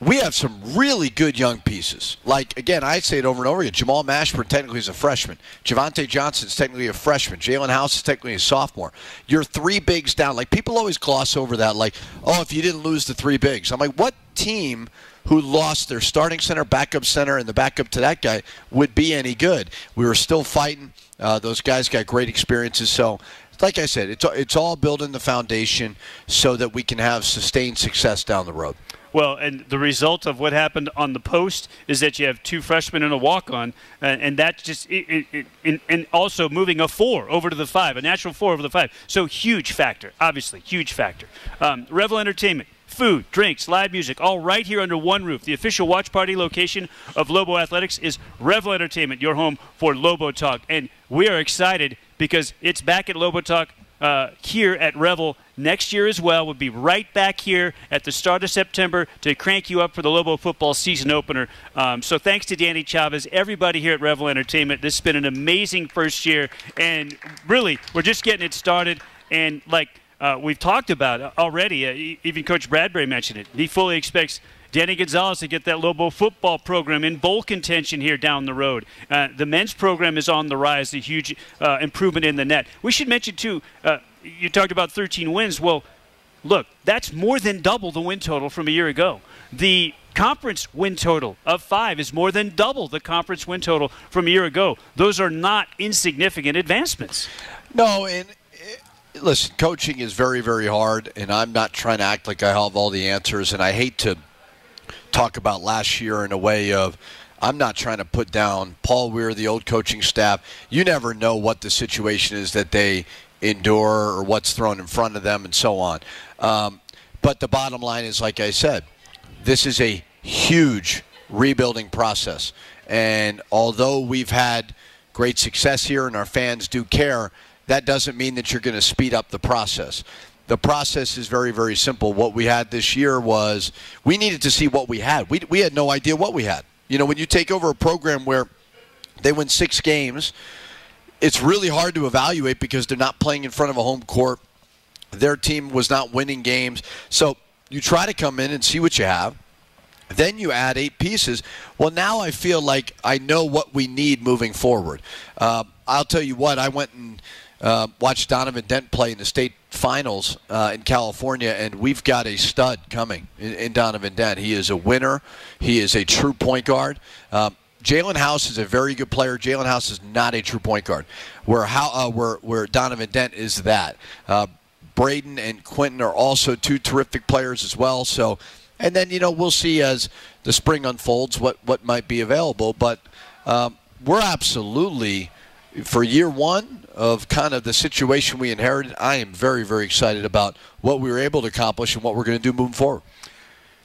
we have some really good young pieces. Like, again, I say it over and over again. Jamal Mashburn technically is a freshman. Javante Johnson is technically a freshman. Jalen House is technically a sophomore. You're three bigs down. Like, people always gloss over that. Like, oh, if you didn't lose the three bigs. I'm like, what team who lost their starting center, backup center, and the backup to that guy would be any good? We were still fighting. Uh, those guys got great experiences. So, like I said, it's it's all building the foundation so that we can have sustained success down the road. Well, and the result of what happened on the post is that you have two freshmen and a walk-on, and, and that's just it, it, it, and also moving a four over to the five, a natural four over the five. So huge factor, obviously, huge factor. Um, Revel Entertainment, food, drinks, live music, all right here under one roof. The official watch party location of Lobo Athletics is Revel Entertainment, your home for Lobo Talk. And we are excited because it's back at Lobo Talk uh, here at Revel next year as well. We'll be right back here at the start of September to crank you up for the Lobo football season opener. Um, so thanks to Danny Chavez, everybody here at Revel Entertainment. This has been an amazing first year, and really, we're just getting it started. And like uh, we've talked about already, uh, even Coach Bradbury mentioned it, he fully expects Danny Gonzalez to get that Lobo football program in bowl contention here down the road. Uh, the men's program is on the rise, a huge uh, improvement in the net. We should mention, too, uh, you talked about thirteen wins. Well, look, that's more than double the win total from a year ago. The conference win total of five is more than double the conference win total from a year ago. Those are not insignificant advancements. No, and listen, coaching is very, very hard, and I'm not trying to act like I have all the answers, and I hate to talk about last year in a way of, I'm not trying to put down Paul Weir, the old coaching staff. You never know what the situation is that they endure or what's thrown in front of them and so on. Um, but the bottom line is, like I said, this is a huge rebuilding process. And although we've had great success here and our fans do care, that doesn't mean that you're going to speed up the process. The process is very, very simple. What we had this year was we needed to see what we had. We, we had no idea what we had. You know, when you take over a program where they win six games, it's really hard to evaluate because they're not playing in front of a home court. Their team was not winning games. So you try to come in and see what you have. Then you add eight pieces. Well, now I feel like I know what we need moving forward. Uh, I'll tell you what, I went and uh, watched Donovan Dent play in the state finals uh, in California, and we've got a stud coming in, in Donovan Dent. He is a winner. He is a true point guard. Um, Jalen House is a very good player. Jalen House is not a true point guard, where how uh, where, where Donovan Dent is that. Uh, Braden and Quentin are also two terrific players as well. So, and then, you know, we'll see as the spring unfolds what, what might be available. But um, we're absolutely, for year one of kind of the situation we inherited, I am very, very excited about what we were able to accomplish and what we're going to do moving forward.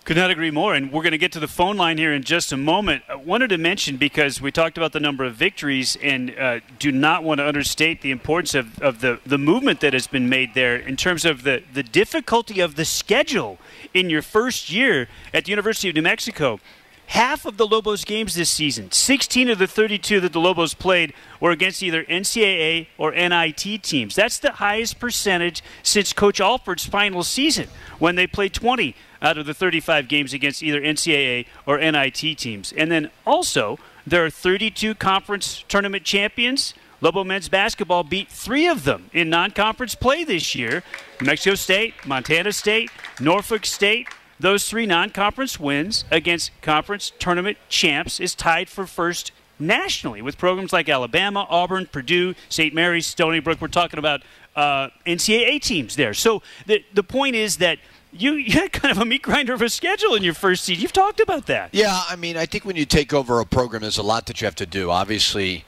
Could not agree more, and we're going to get to the phone line here in just a moment. I wanted to mention, because we talked about the number of victories, and uh, do not want to understate the importance of, of the, the movement that has been made there in terms of the, the difficulty of the schedule in your first year at the University of New Mexico. Half of the Lobos' games this season, sixteen of the thirty-two that the Lobos played, were against either N C double A or N I T teams. That's the highest percentage since Coach Alford's final season, when they played twenty out of the thirty-five games against either N C double A or N I T teams. And then also, there are thirty-two conference tournament champions Lobo men's basketball beat three of them in non-conference play this year. New Mexico State, Montana State, Norfolk State. Those three non-conference wins against conference tournament champs is tied for first nationally with programs like Alabama, Auburn, Purdue, Saint Mary's, Stony Brook. We're talking about uh, N C double A teams there. So the the point is that You, you had kind of a meat grinder of a schedule in your first season. You've talked about that. Yeah, I mean, I think when you take over a program, there's a lot that you have to do. Obviously,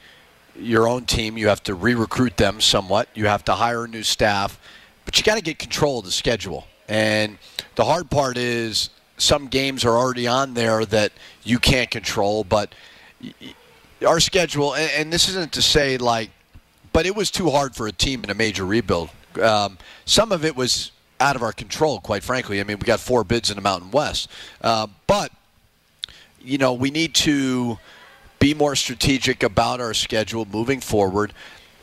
your own team, you have to re-recruit them somewhat. You have to hire new staff. But you got to get control of the schedule. And the hard part is some games are already on there that you can't control. But our schedule, and, and this isn't to say, like, but it was too hard for a team in a major rebuild. Um, some of it was out of our control, quite frankly. I mean, we got four bids in the Mountain West. Uh, but, you know, we need to be more strategic about our schedule moving forward,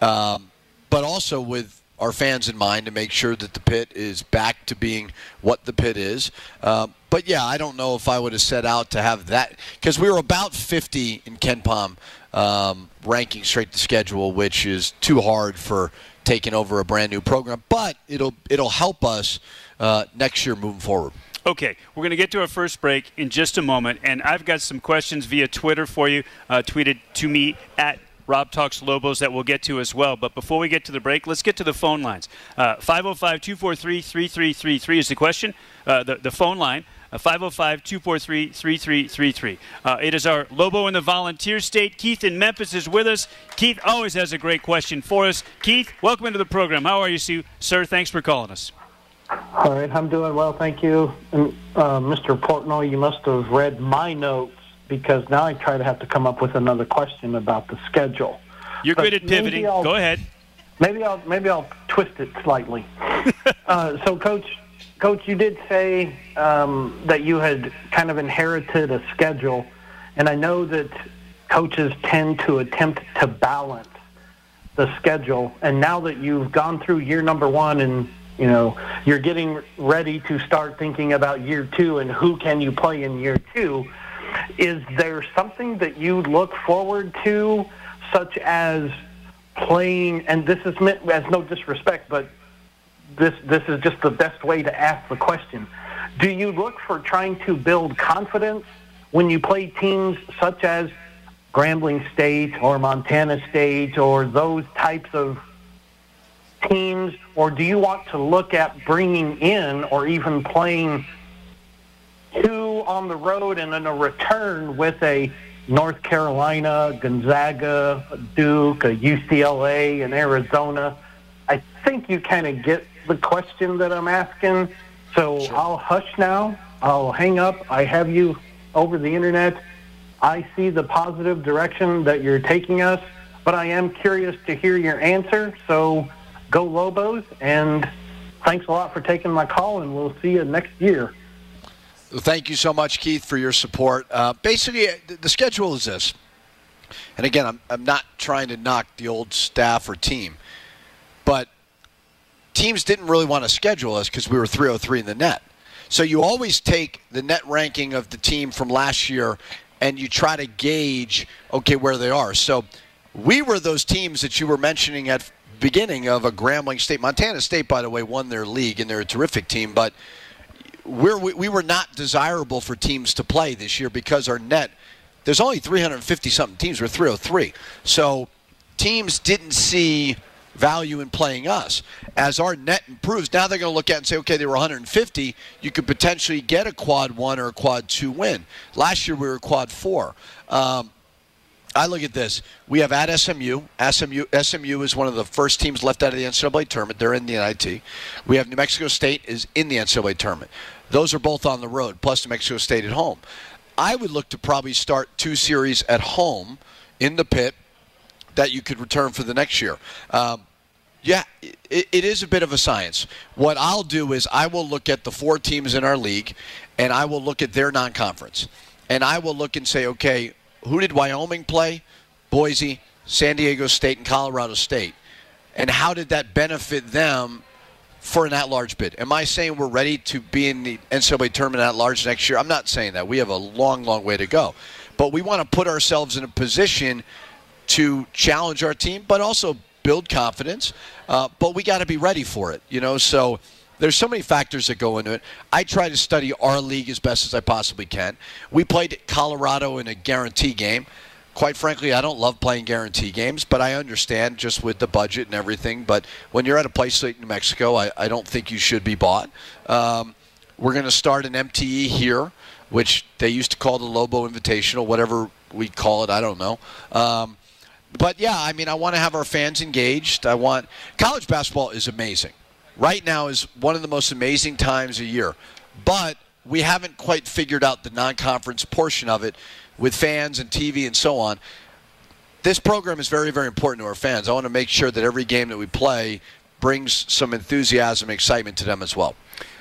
um, but also with our fans in mind to make sure that the Pit is back to being what the Pit is. Uh, but, yeah, I don't know if I would have set out to have that, because we were about fifty in KenPom um, ranking straight to schedule, which is too hard for – taking over a brand new program, but it'll it'll help us uh, next year moving forward. Okay, we're going to get to our first break in just a moment, and I've got some questions via Twitter for you, uh, tweeted to me at Rob Talks Lobos, that we'll get to as well. But before we get to the break, let's get to the phone lines. Uh, five oh five, two four three, three three three three is the question, uh, the, the phone line. Uh, five oh five, two four three, three three three three. Uh, it is our Lobo in the Volunteer State. Keith in Memphis is with us. Keith always has a great question for us. Keith, welcome into the program. How are you, Sue? Sir, thanks for calling us. All right, I'm doing well, thank you. And, uh, Mister Portnoy, you must have read my notes, because now I try to have to come up with another question about the schedule. You're but good at pivoting. Go ahead. Maybe I'll, maybe I'll twist it slightly. uh, so, Coach... Coach, you did say um, that you had kind of inherited a schedule, and I know that coaches tend to attempt to balance the schedule. And now that you've gone through year number one and, you know, you're getting ready to start thinking about year two and who can you play in year two, is there something that you look forward to, such as playing, and this is meant as no disrespect, but This this is just the best way to ask the question. Do you look for trying to build confidence when you play teams such as Grambling State or Montana State or those types of teams, or do you want to look at bringing in or even playing two on the road and then a return with a North Carolina, Gonzaga, Duke, a U C L A, and Arizona? I think you kind of get the question that I'm asking, so sure. I'll hush now. I'll hang up. I have you over the internet. I see the positive direction that you're taking us, but I am curious to hear your answer. So go Lobos, and thanks a lot for taking my call, and we'll see you next year. Thank you so much, Keith, for your support. Uh, basically, the schedule is this, and again, I'm, I'm not trying to knock the old staff or team, but teams didn't really want to schedule us because we were three oh three in the net. So you always take the net ranking of the team from last year and you try to gauge, okay, where they are. So we were those teams that you were mentioning at the beginning of a Grambling State. Montana State, by the way, won their league, and they're a terrific team. But we're, we were not desirable for teams to play this year because our net, there's only three hundred fifty-something teams. We're three oh three. So teams didn't see value in playing us. As our net improves, now they're going to look at it and say, okay, they were one hundred fifty. You could potentially get a quad one or a quad two win. Last year we were quad four. Um, I look at this. We have at S M U. S M U S M U is one of the first teams left out of the N C double A tournament. They're in the N I T. We have New Mexico State is in the N C double A tournament. Those are both on the road, plus New Mexico State at home. I would look to probably start two series at home in the Pit that you could return for the next year. Um, yeah, it, it is a bit of a science. What I'll do is I will look at the four teams in our league, and I will look at their non-conference. And I will look and say, okay, who did Wyoming play? Boise, San Diego State, and Colorado State. And how did that benefit them for an at-large bid? Am I saying we're ready to be in the N C double A tournament at-large next year? I'm not saying that. We have a long, long way to go. But we want to put ourselves in a position – to challenge our team, but also build confidence. Uh, but we got to be ready for it, you know. So there's so many factors that go into it. I try to study our league as best as I possibly can. We played Colorado in a guarantee game. Quite frankly, I don't love playing guarantee games, but I understand just with the budget and everything. But when you're at a place like New Mexico, I, I don't think you should be bought. Um, we're going to start an M T E here, which they used to call the Lobo Invitational, whatever we call it, I don't know. Um, but, yeah, I mean, I want to have our fans engaged. I want – college basketball is amazing. Right now is one of the most amazing times a year. But we haven't quite figured out the non-conference portion of it, with fans and T V and so on. This program is very, very important to our fans. I want to make sure that every game that we play brings some enthusiasm and excitement to them as well.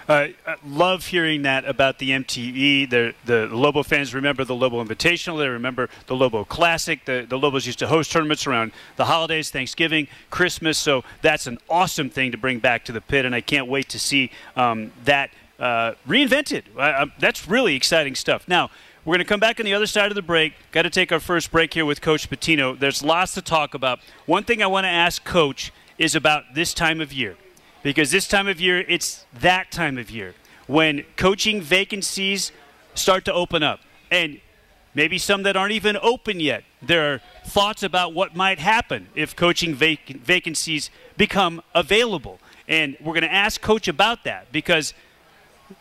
Uh, I love hearing that about the M T E. The, the Lobo fans remember the Lobo Invitational. They remember the Lobo Classic. The, the Lobos used to host tournaments around the holidays, Thanksgiving, Christmas. So that's an awesome thing to bring back to the Pit, and I can't wait to see um, that uh, reinvented. Uh, that's really exciting stuff. Now, we're going to come back on the other side of the break. Got to take our first break here with Coach Pitino. There's lots to talk about. One thing I want to ask Coach is about this time of year, because this time of year, it's that time of year when coaching vacancies start to open up, and maybe some that aren't even open yet. There are thoughts about what might happen if coaching vac- vacancies become available, and we're going to ask Coach about that because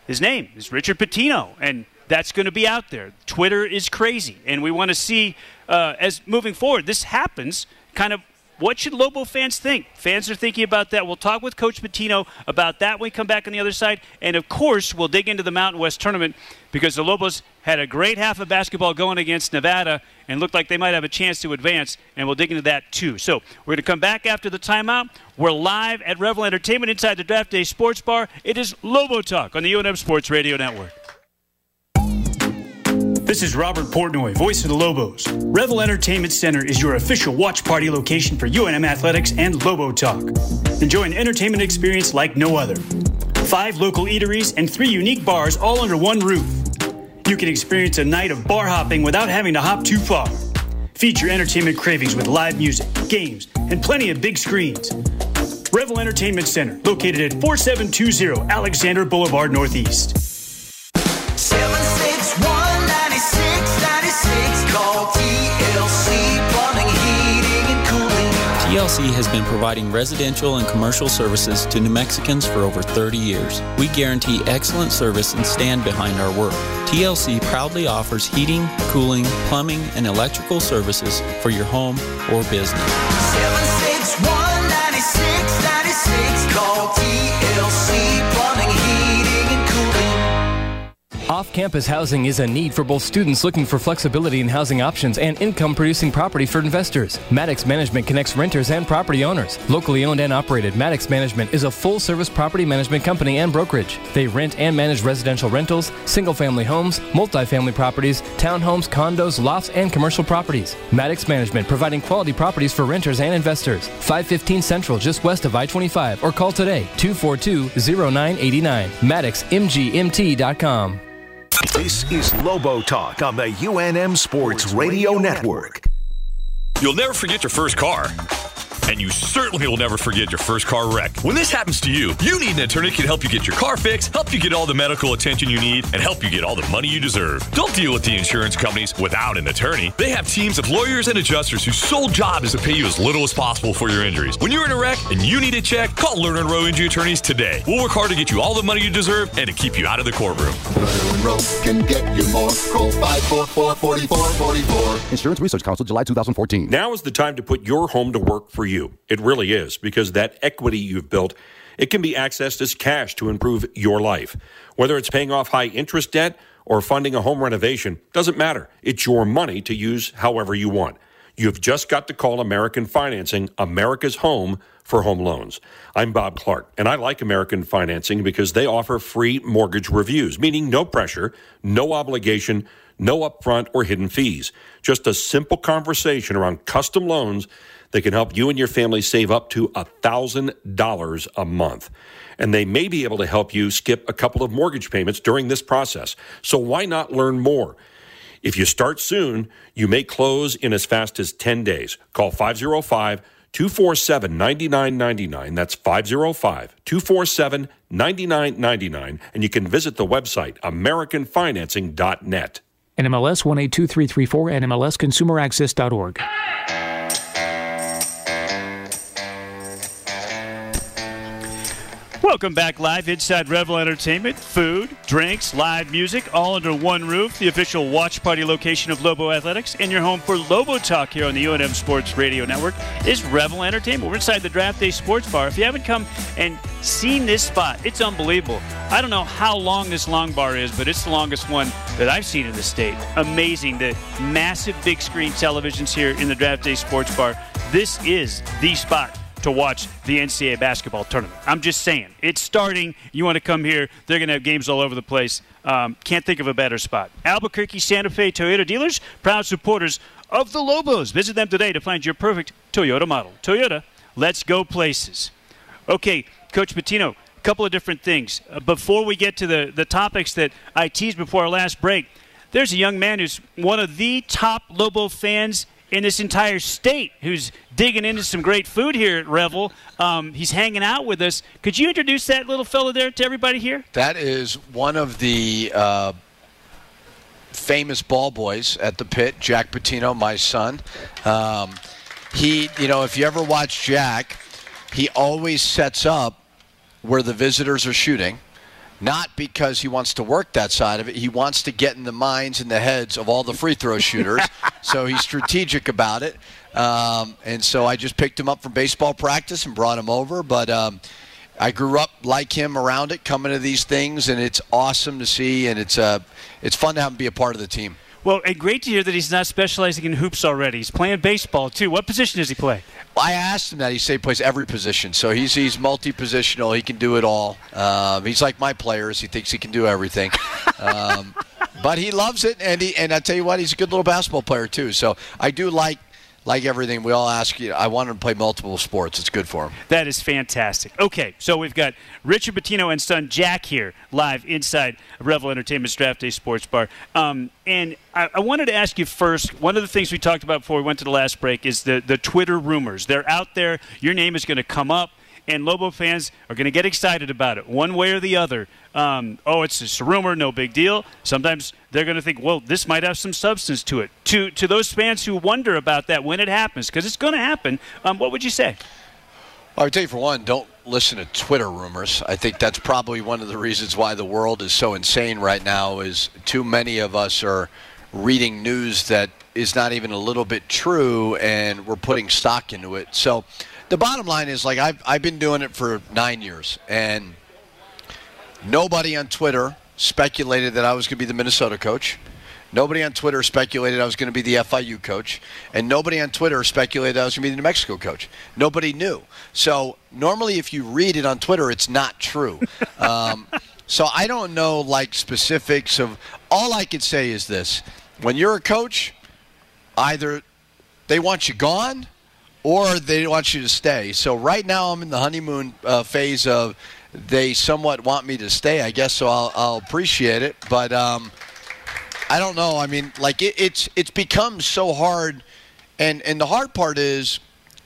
his name is Richard Pitino, and that's going to be out there. Twitter is crazy, and we want to see, uh, as moving forward, this happens, kind of what should Lobo fans think? Fans are thinking about that. We'll talk with Coach Pitino about that when we come back on the other side, and, of course, we'll dig into the Mountain West tournament because the Lobos had a great half of basketball going against Nevada and looked like they might have a chance to advance, and we'll dig into that, too. So we're going to come back after the timeout. We're live at Revel Entertainment inside the Draft Day Sports Bar. It is Lobo Talk on the U N F Sports Radio Network. This is Robert Portnoy, voice of the Lobos. Revel Entertainment Center is your official watch party location for U N M Athletics and Lobo Talk. Enjoy an entertainment experience like no other. Five local eateries and three unique bars all under one roof. You can experience a night of bar hopping without having to hop too far. Feed your entertainment cravings with live music, games, and plenty of big screens. Revel Entertainment Center, located at forty-seven twenty Alexander Boulevard Northeast. T L C has been providing residential and commercial services to New Mexicans for over thirty years. We guarantee excellent service and stand behind our work. T L C proudly offers heating, cooling, plumbing, and electrical services for your home or business. seven six one, nine six nine six, call T L C Plumbing, Heating, and Cooling. Off-campus housing is a need for both students looking for flexibility in housing options and income-producing property for investors. Maddox Management connects renters and property owners. Locally owned and operated, Maddox Management is a full-service property management company and brokerage. They rent and manage residential rentals, single-family homes, multifamily properties, townhomes, condos, lofts, and commercial properties. Maddox Management, providing quality properties for renters and investors. five fifteen Central, just west of I twenty-five, or call today, two four two, zero nine eight nine. Maddox M G M T dot com. This is Lobo Talk on the U N M Sports Radio Network. You'll never forget your first car, and you certainly will never forget your first car wreck. When this happens to you, you need an attorney who can help you get your car fixed, help you get all the medical attention you need, and help you get all the money you deserve. Don't deal with the insurance companies without an attorney. They have teams of lawyers and adjusters whose sole job is to pay you as little as possible for your injuries. When you're in a wreck and you need a check, call Lerner and Rowe Injury Attorneys today. We'll work hard to get you all the money you deserve and to keep you out of the courtroom. Lerner and Rowe can get you more. Call five four four, four four four four. Insurance Research Council, July twenty fourteen. Now is the time to put your home to work for you. It really is, because that equity you've built, it can be accessed as cash to improve your life. Whether it's paying off high interest debt or funding a home renovation, doesn't matter. It's your money to use however you want. You've just got to call American Financing, America's home for home loans. I'm Bob Clark, and I like American Financing because they offer free mortgage reviews, meaning no pressure, no obligation, no upfront or hidden fees. Just a simple conversation around custom loans that can help you and your family save up to one thousand dollars a month. And they may be able to help you skip a couple of mortgage payments during this process. So why not learn more? If you start soon, you may close in as fast as ten days. Call five oh five, two four seven, nine nine nine nine. That's five oh five, two four seven, nine nine nine nine. And you can visit the website, american financing dot net. N M L S one eight two three three four and N M L S consumer access dot org. Welcome back live inside Revel Entertainment. Food, drinks, live music, all under one roof. The official watch party location of Lobo Athletics and your home for Lobo Talk here on the U N F Sports Radio Network is Revel Entertainment. We're inside the Draft Day Sports Bar. If you haven't come and seen this spot, it's unbelievable. I don't know how long this long bar is, but it's the longest one that I've seen in the state. Amazing. The massive big screen televisions here in the Draft Day Sports Bar. This is the spot to watch the N C A A basketball tournament. I'm just saying. It's starting. You want to come here. They're going to have games all over the place. Um, can't think of a better spot. Albuquerque Santa Fe Toyota dealers, proud supporters of the Lobos. Visit them today to find your perfect Toyota model. Toyota, let's go places. Okay, Coach Pitino, a couple of different things. Uh, before we get to the, the topics that I teased before our last break, there's a young man who's one of the top Lobo fans in this entire state, who's digging into some great food here at Revel. Um, he's hanging out with us. Could you introduce that little fella there to everybody here? That is one of the uh, famous ball boys at the pit, Jack Pitino, my son. Um, he, you know, if you ever watch Jack, he always sets up where the visitors are shooting. Not because he wants to work that side of it. He wants to get in the minds and the heads of all the free throw shooters. So he's strategic about it. Um, and so I just picked him up from baseball practice and brought him over. But um, I grew up like him around it, coming to these things. And it's awesome to see. And it's uh, it's fun to have him be a part of the team. Well, and great to hear that he's not specializing in hoops already. He's playing baseball, too. What position does he play? Well, I asked him that. He said he plays every position. So he's he's multi-positional. He can do it all. Um, he's like my players. He thinks he can do everything. Um, but he loves it, and he, and I tell you what, he's a good little basketball player, too. So I do like like everything. We all ask you. I want him to play multiple sports. It's good for him. That is fantastic. Okay, so we've got Richard Pitino and son Jack here live inside Revel Entertainment's Draft Day Sports Bar. Um, and I, I wanted to ask you first, one of the things we talked about before we went to the last break is the, the Twitter rumors. They're out there. Your name is going to come up, and Lobo fans are going to get excited about it one way or the other. Um, oh, it's just a rumor, no big deal. Sometimes they're going to think, well, this might have some substance to it. To to those fans who wonder about that when it happens, because it's going to happen, um, what would you say? Well, I would tell you, for one, don't listen to Twitter rumors. I think that's probably one of the reasons why the world is so insane right now is too many of us are reading news that is not even a little bit true, and we're putting stock into it. So the bottom line is, like, I've, I've been doing it for nine years, and nobody on Twitter speculated that I was going to be the Minnesota coach. Nobody on Twitter speculated I was going to be the F I U coach. And nobody on Twitter speculated I was going to be the New Mexico coach. Nobody knew. So normally if you read it on Twitter, it's not true. Um, so I don't know, like, specifics of – all I can say is this. When you're a coach, either they want you gone – or they want you to stay. So right now I'm in the honeymoon uh, phase of they somewhat want me to stay, I guess, so I'll, I'll appreciate it. But um, I don't know. I mean, like, it, it's it's become so hard. And, and the hard part is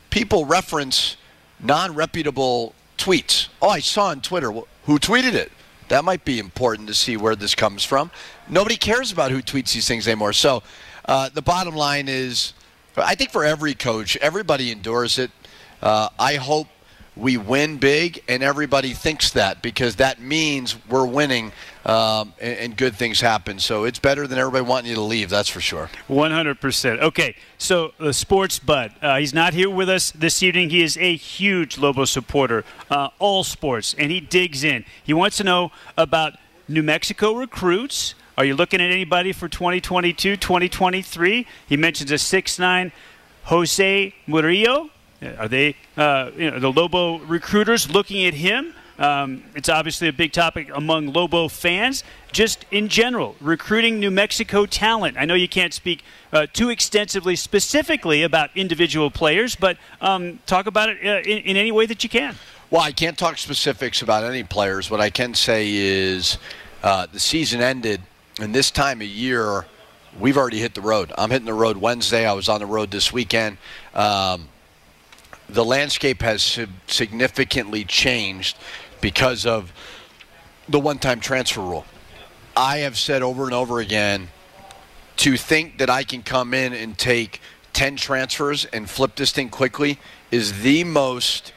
people reference non-reputable tweets. Oh, I saw on Twitter. Well, who tweeted it? That might be important to see where this comes from. Nobody cares about who tweets these things anymore. So uh, the bottom line is, I think for every coach, everybody endures it. Uh, I hope we win big, and everybody thinks that because that means we're winning um, and, and good things happen. So it's better than everybody wanting you to leave, that's for sure. one hundred percent. Okay, so the sports bud, uh, he's not here with us this evening. He is a huge Lobo supporter, uh, all sports, and he digs in. He wants to know about New Mexico recruits. Are you looking at anybody for twenty twenty-two, twenty twenty-three? He mentions a six nine Jose Murillo. Are they uh, you know, the Lobo recruiters looking at him? Um, it's obviously a big topic among Lobo fans. Just in general, recruiting New Mexico talent. I know you can't speak uh, too extensively specifically about individual players, but um, talk about it uh, in, in any way that you can. Well, I can't talk specifics about any players. What I can say is uh, the season ended. And this time of year, we've already hit the road. I'm hitting the road Wednesday. I was on the road this weekend. Um, the landscape has significantly changed because of the one-time transfer rule. I have said over and over again, to think that I can come in and take ten transfers and flip this thing quickly is the most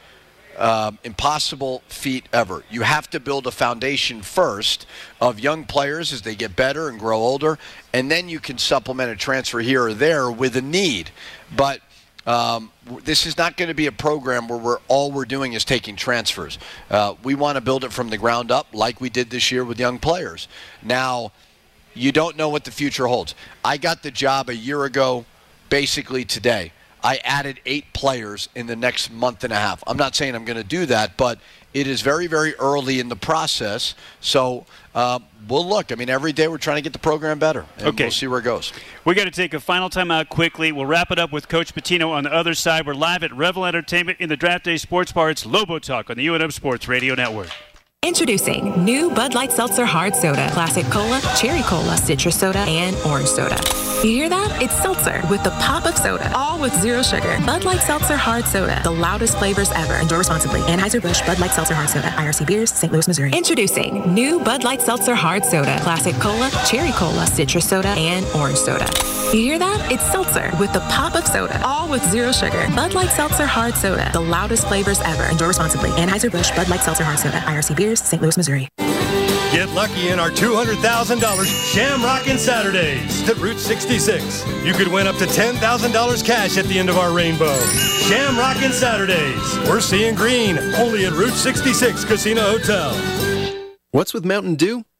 um, impossible feat ever. You have to build a foundation first of young players as they get better and grow older, and then you can supplement a transfer here or there with a need. But Um, this is not going to be a program where we're all we're doing is taking transfers. Uh, we want to build it from the ground up like we did this year with young players. Now, you don't know what the future holds. I got the job a year ago, basically today. I added eight players in the next month and a half. I'm not saying I'm going to do that, but it is very, very early in the process. So uh, we'll look. I mean, every day we're trying to get the program better, and okay. We'll see where it goes. We got to take a final timeout quickly. We'll wrap it up with Coach Pitino on the other side. We're live at Revel Entertainment in the Draft Day Sports Bar. It's Lobo Talk on the U N F Sports Radio Network. Introducing new Bud Light Seltzer Hard Soda, Classic Cola, Cherry Cola, Citrus Soda, and Orange Soda. You hear that? It's seltzer with the pop of soda, all with zero sugar. Bud Light Seltzer Hard Soda, the loudest flavors ever. Enjoy responsibly. Anheuser-Busch Bud Light Seltzer Hard Soda, I R C Beers, Saint Louis, Missouri. Introducing new Bud Light Seltzer Hard Soda, Classic Cola, Cherry Cola, Citrus Soda, and Orange Soda. You hear that? It's seltzer with the pop of soda, all with zero sugar. Bud Light Seltzer Hard Soda, the loudest flavors ever. Enjoy responsibly. Anheuser-Busch Bud Light Seltzer Hard Soda, I R C Beers, Saint Louis, Missouri. Get lucky in our two hundred thousand dollars Shamrockin' Saturdays at Route sixty-six. You could win up to ten thousand dollars cash at the end of our rainbow. Shamrockin' Saturdays. We're seeing green only at Route sixty-six Casino Hotel. What's with Mountain Dew?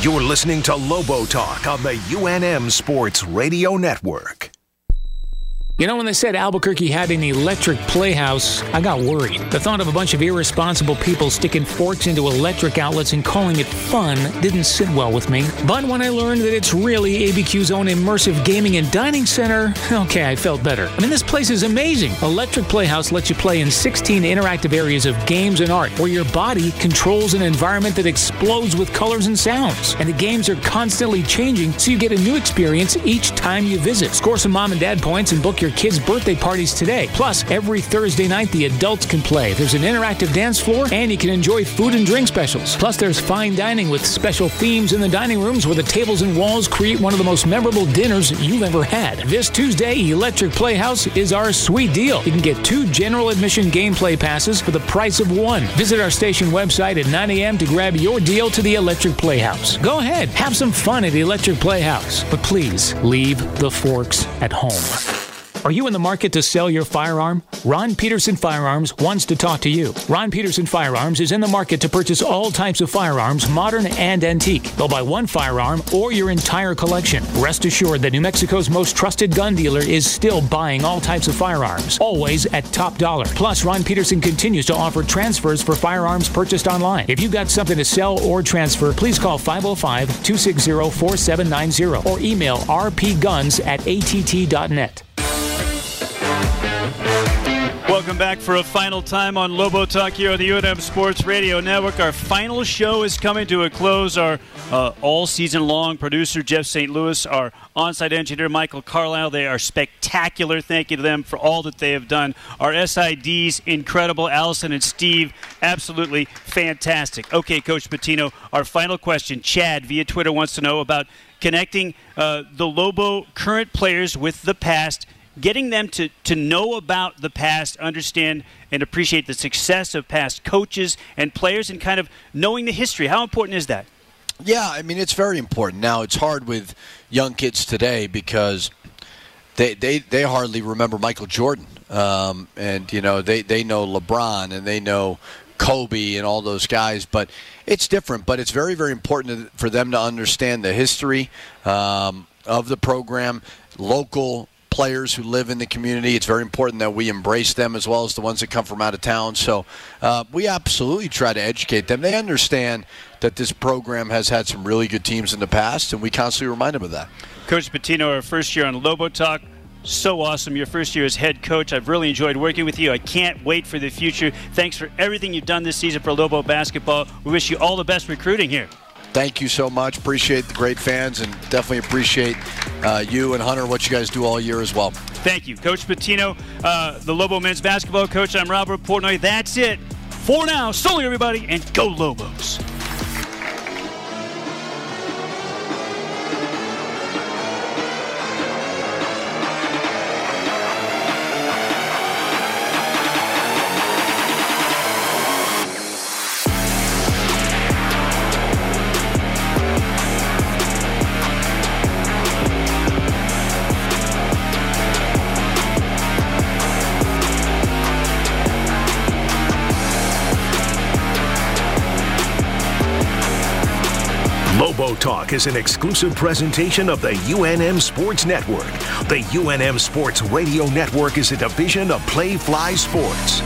You're listening to Lobo Talk on the U N M Sports Radio Network. You know, when they said Albuquerque had an electric playhouse, I got worried. The thought of a bunch of irresponsible people sticking forks into electric outlets and calling it fun didn't sit well with me. But when I learned that it's really A B Q's own immersive gaming and dining center, okay, I felt better. I mean, this place is amazing. Electric Playhouse lets you play in sixteen interactive areas of games and art, where your body controls an environment that explodes with colors and sounds. And the games are constantly changing, so you get a new experience each time you visit. Score some mom and dad points and book your your kids' birthday parties today. Plus, every Thursday night, the adults can play. There's an interactive dance floor, and you can enjoy food and drink specials. Plus, there's fine dining with special themes in the dining rooms, where the tables and walls create one of the most memorable dinners you've ever had. This Tuesday, Electric Playhouse is our sweet deal. You can get two general admission gameplay passes for the price of one. Visit our station website at nine a.m. to grab your deal to the Electric Playhouse. Go ahead, have some fun at the Electric Playhouse. But please, leave the forks at home. Are you in the market to sell your firearm? Ron Peterson Firearms wants to talk to you. Ron Peterson Firearms is in the market to purchase all types of firearms, modern and antique. They'll buy one firearm or your entire collection. Rest assured that New Mexico's most trusted gun dealer is still buying all types of firearms, always at top dollar. Plus, Ron Peterson continues to offer transfers for firearms purchased online. If you've got something to sell or transfer, please call five oh five, two six zero, four seven nine zero or email r p guns at a t t dot net. Welcome back for a final time on Lobo Talk here on the U N M Sports Radio Network. Our final show is coming to a close. Our uh, all-season-long producer, Jeff Saint Louis, our on-site engineer, Michael Carlisle, they are spectacular. Thank you to them for all that they have done. Our S I Ds, incredible. Allison and Steve, absolutely fantastic. Okay, Coach Pitino, our final question. Chad, via Twitter, wants to know about connecting uh, the Lobo current players with the past, getting them to, to know about the past, understand and appreciate the success of past coaches and players, and kind of knowing the history. How important is that? Yeah, I mean, it's very important. Now, it's hard with young kids today because they they, they hardly remember Michael Jordan. Um, and, you know, they, they know LeBron and they know Kobe and all those guys, but it's different. But it's very, very important for them to understand the history um, of the program, local players who live in the community. It's very important that we embrace them as well as the ones that come from out of town. So uh, we absolutely try to educate them. They understand that this program has had some really good teams in the past, and we constantly remind them of that. Coach Pitino, our first year on Lobo Talk. So awesome. Your first year as head coach. I've really enjoyed working with you. I can't wait for the future. Thanks for everything you've done this season for Lobo basketball. We wish you all the best recruiting here. Thank you so much. Appreciate the great fans, and definitely appreciate uh, you and Hunter, what you guys do all year as well. Thank you. Coach Pitino, uh, the Lobo men's basketball coach. I'm Robert Portnoy. That's it for now. So long, everybody, and go Lobos. Talk is an exclusive presentation of the U N M Sports Network. The U N M Sports Radio Network is a division of Play Fly Sports.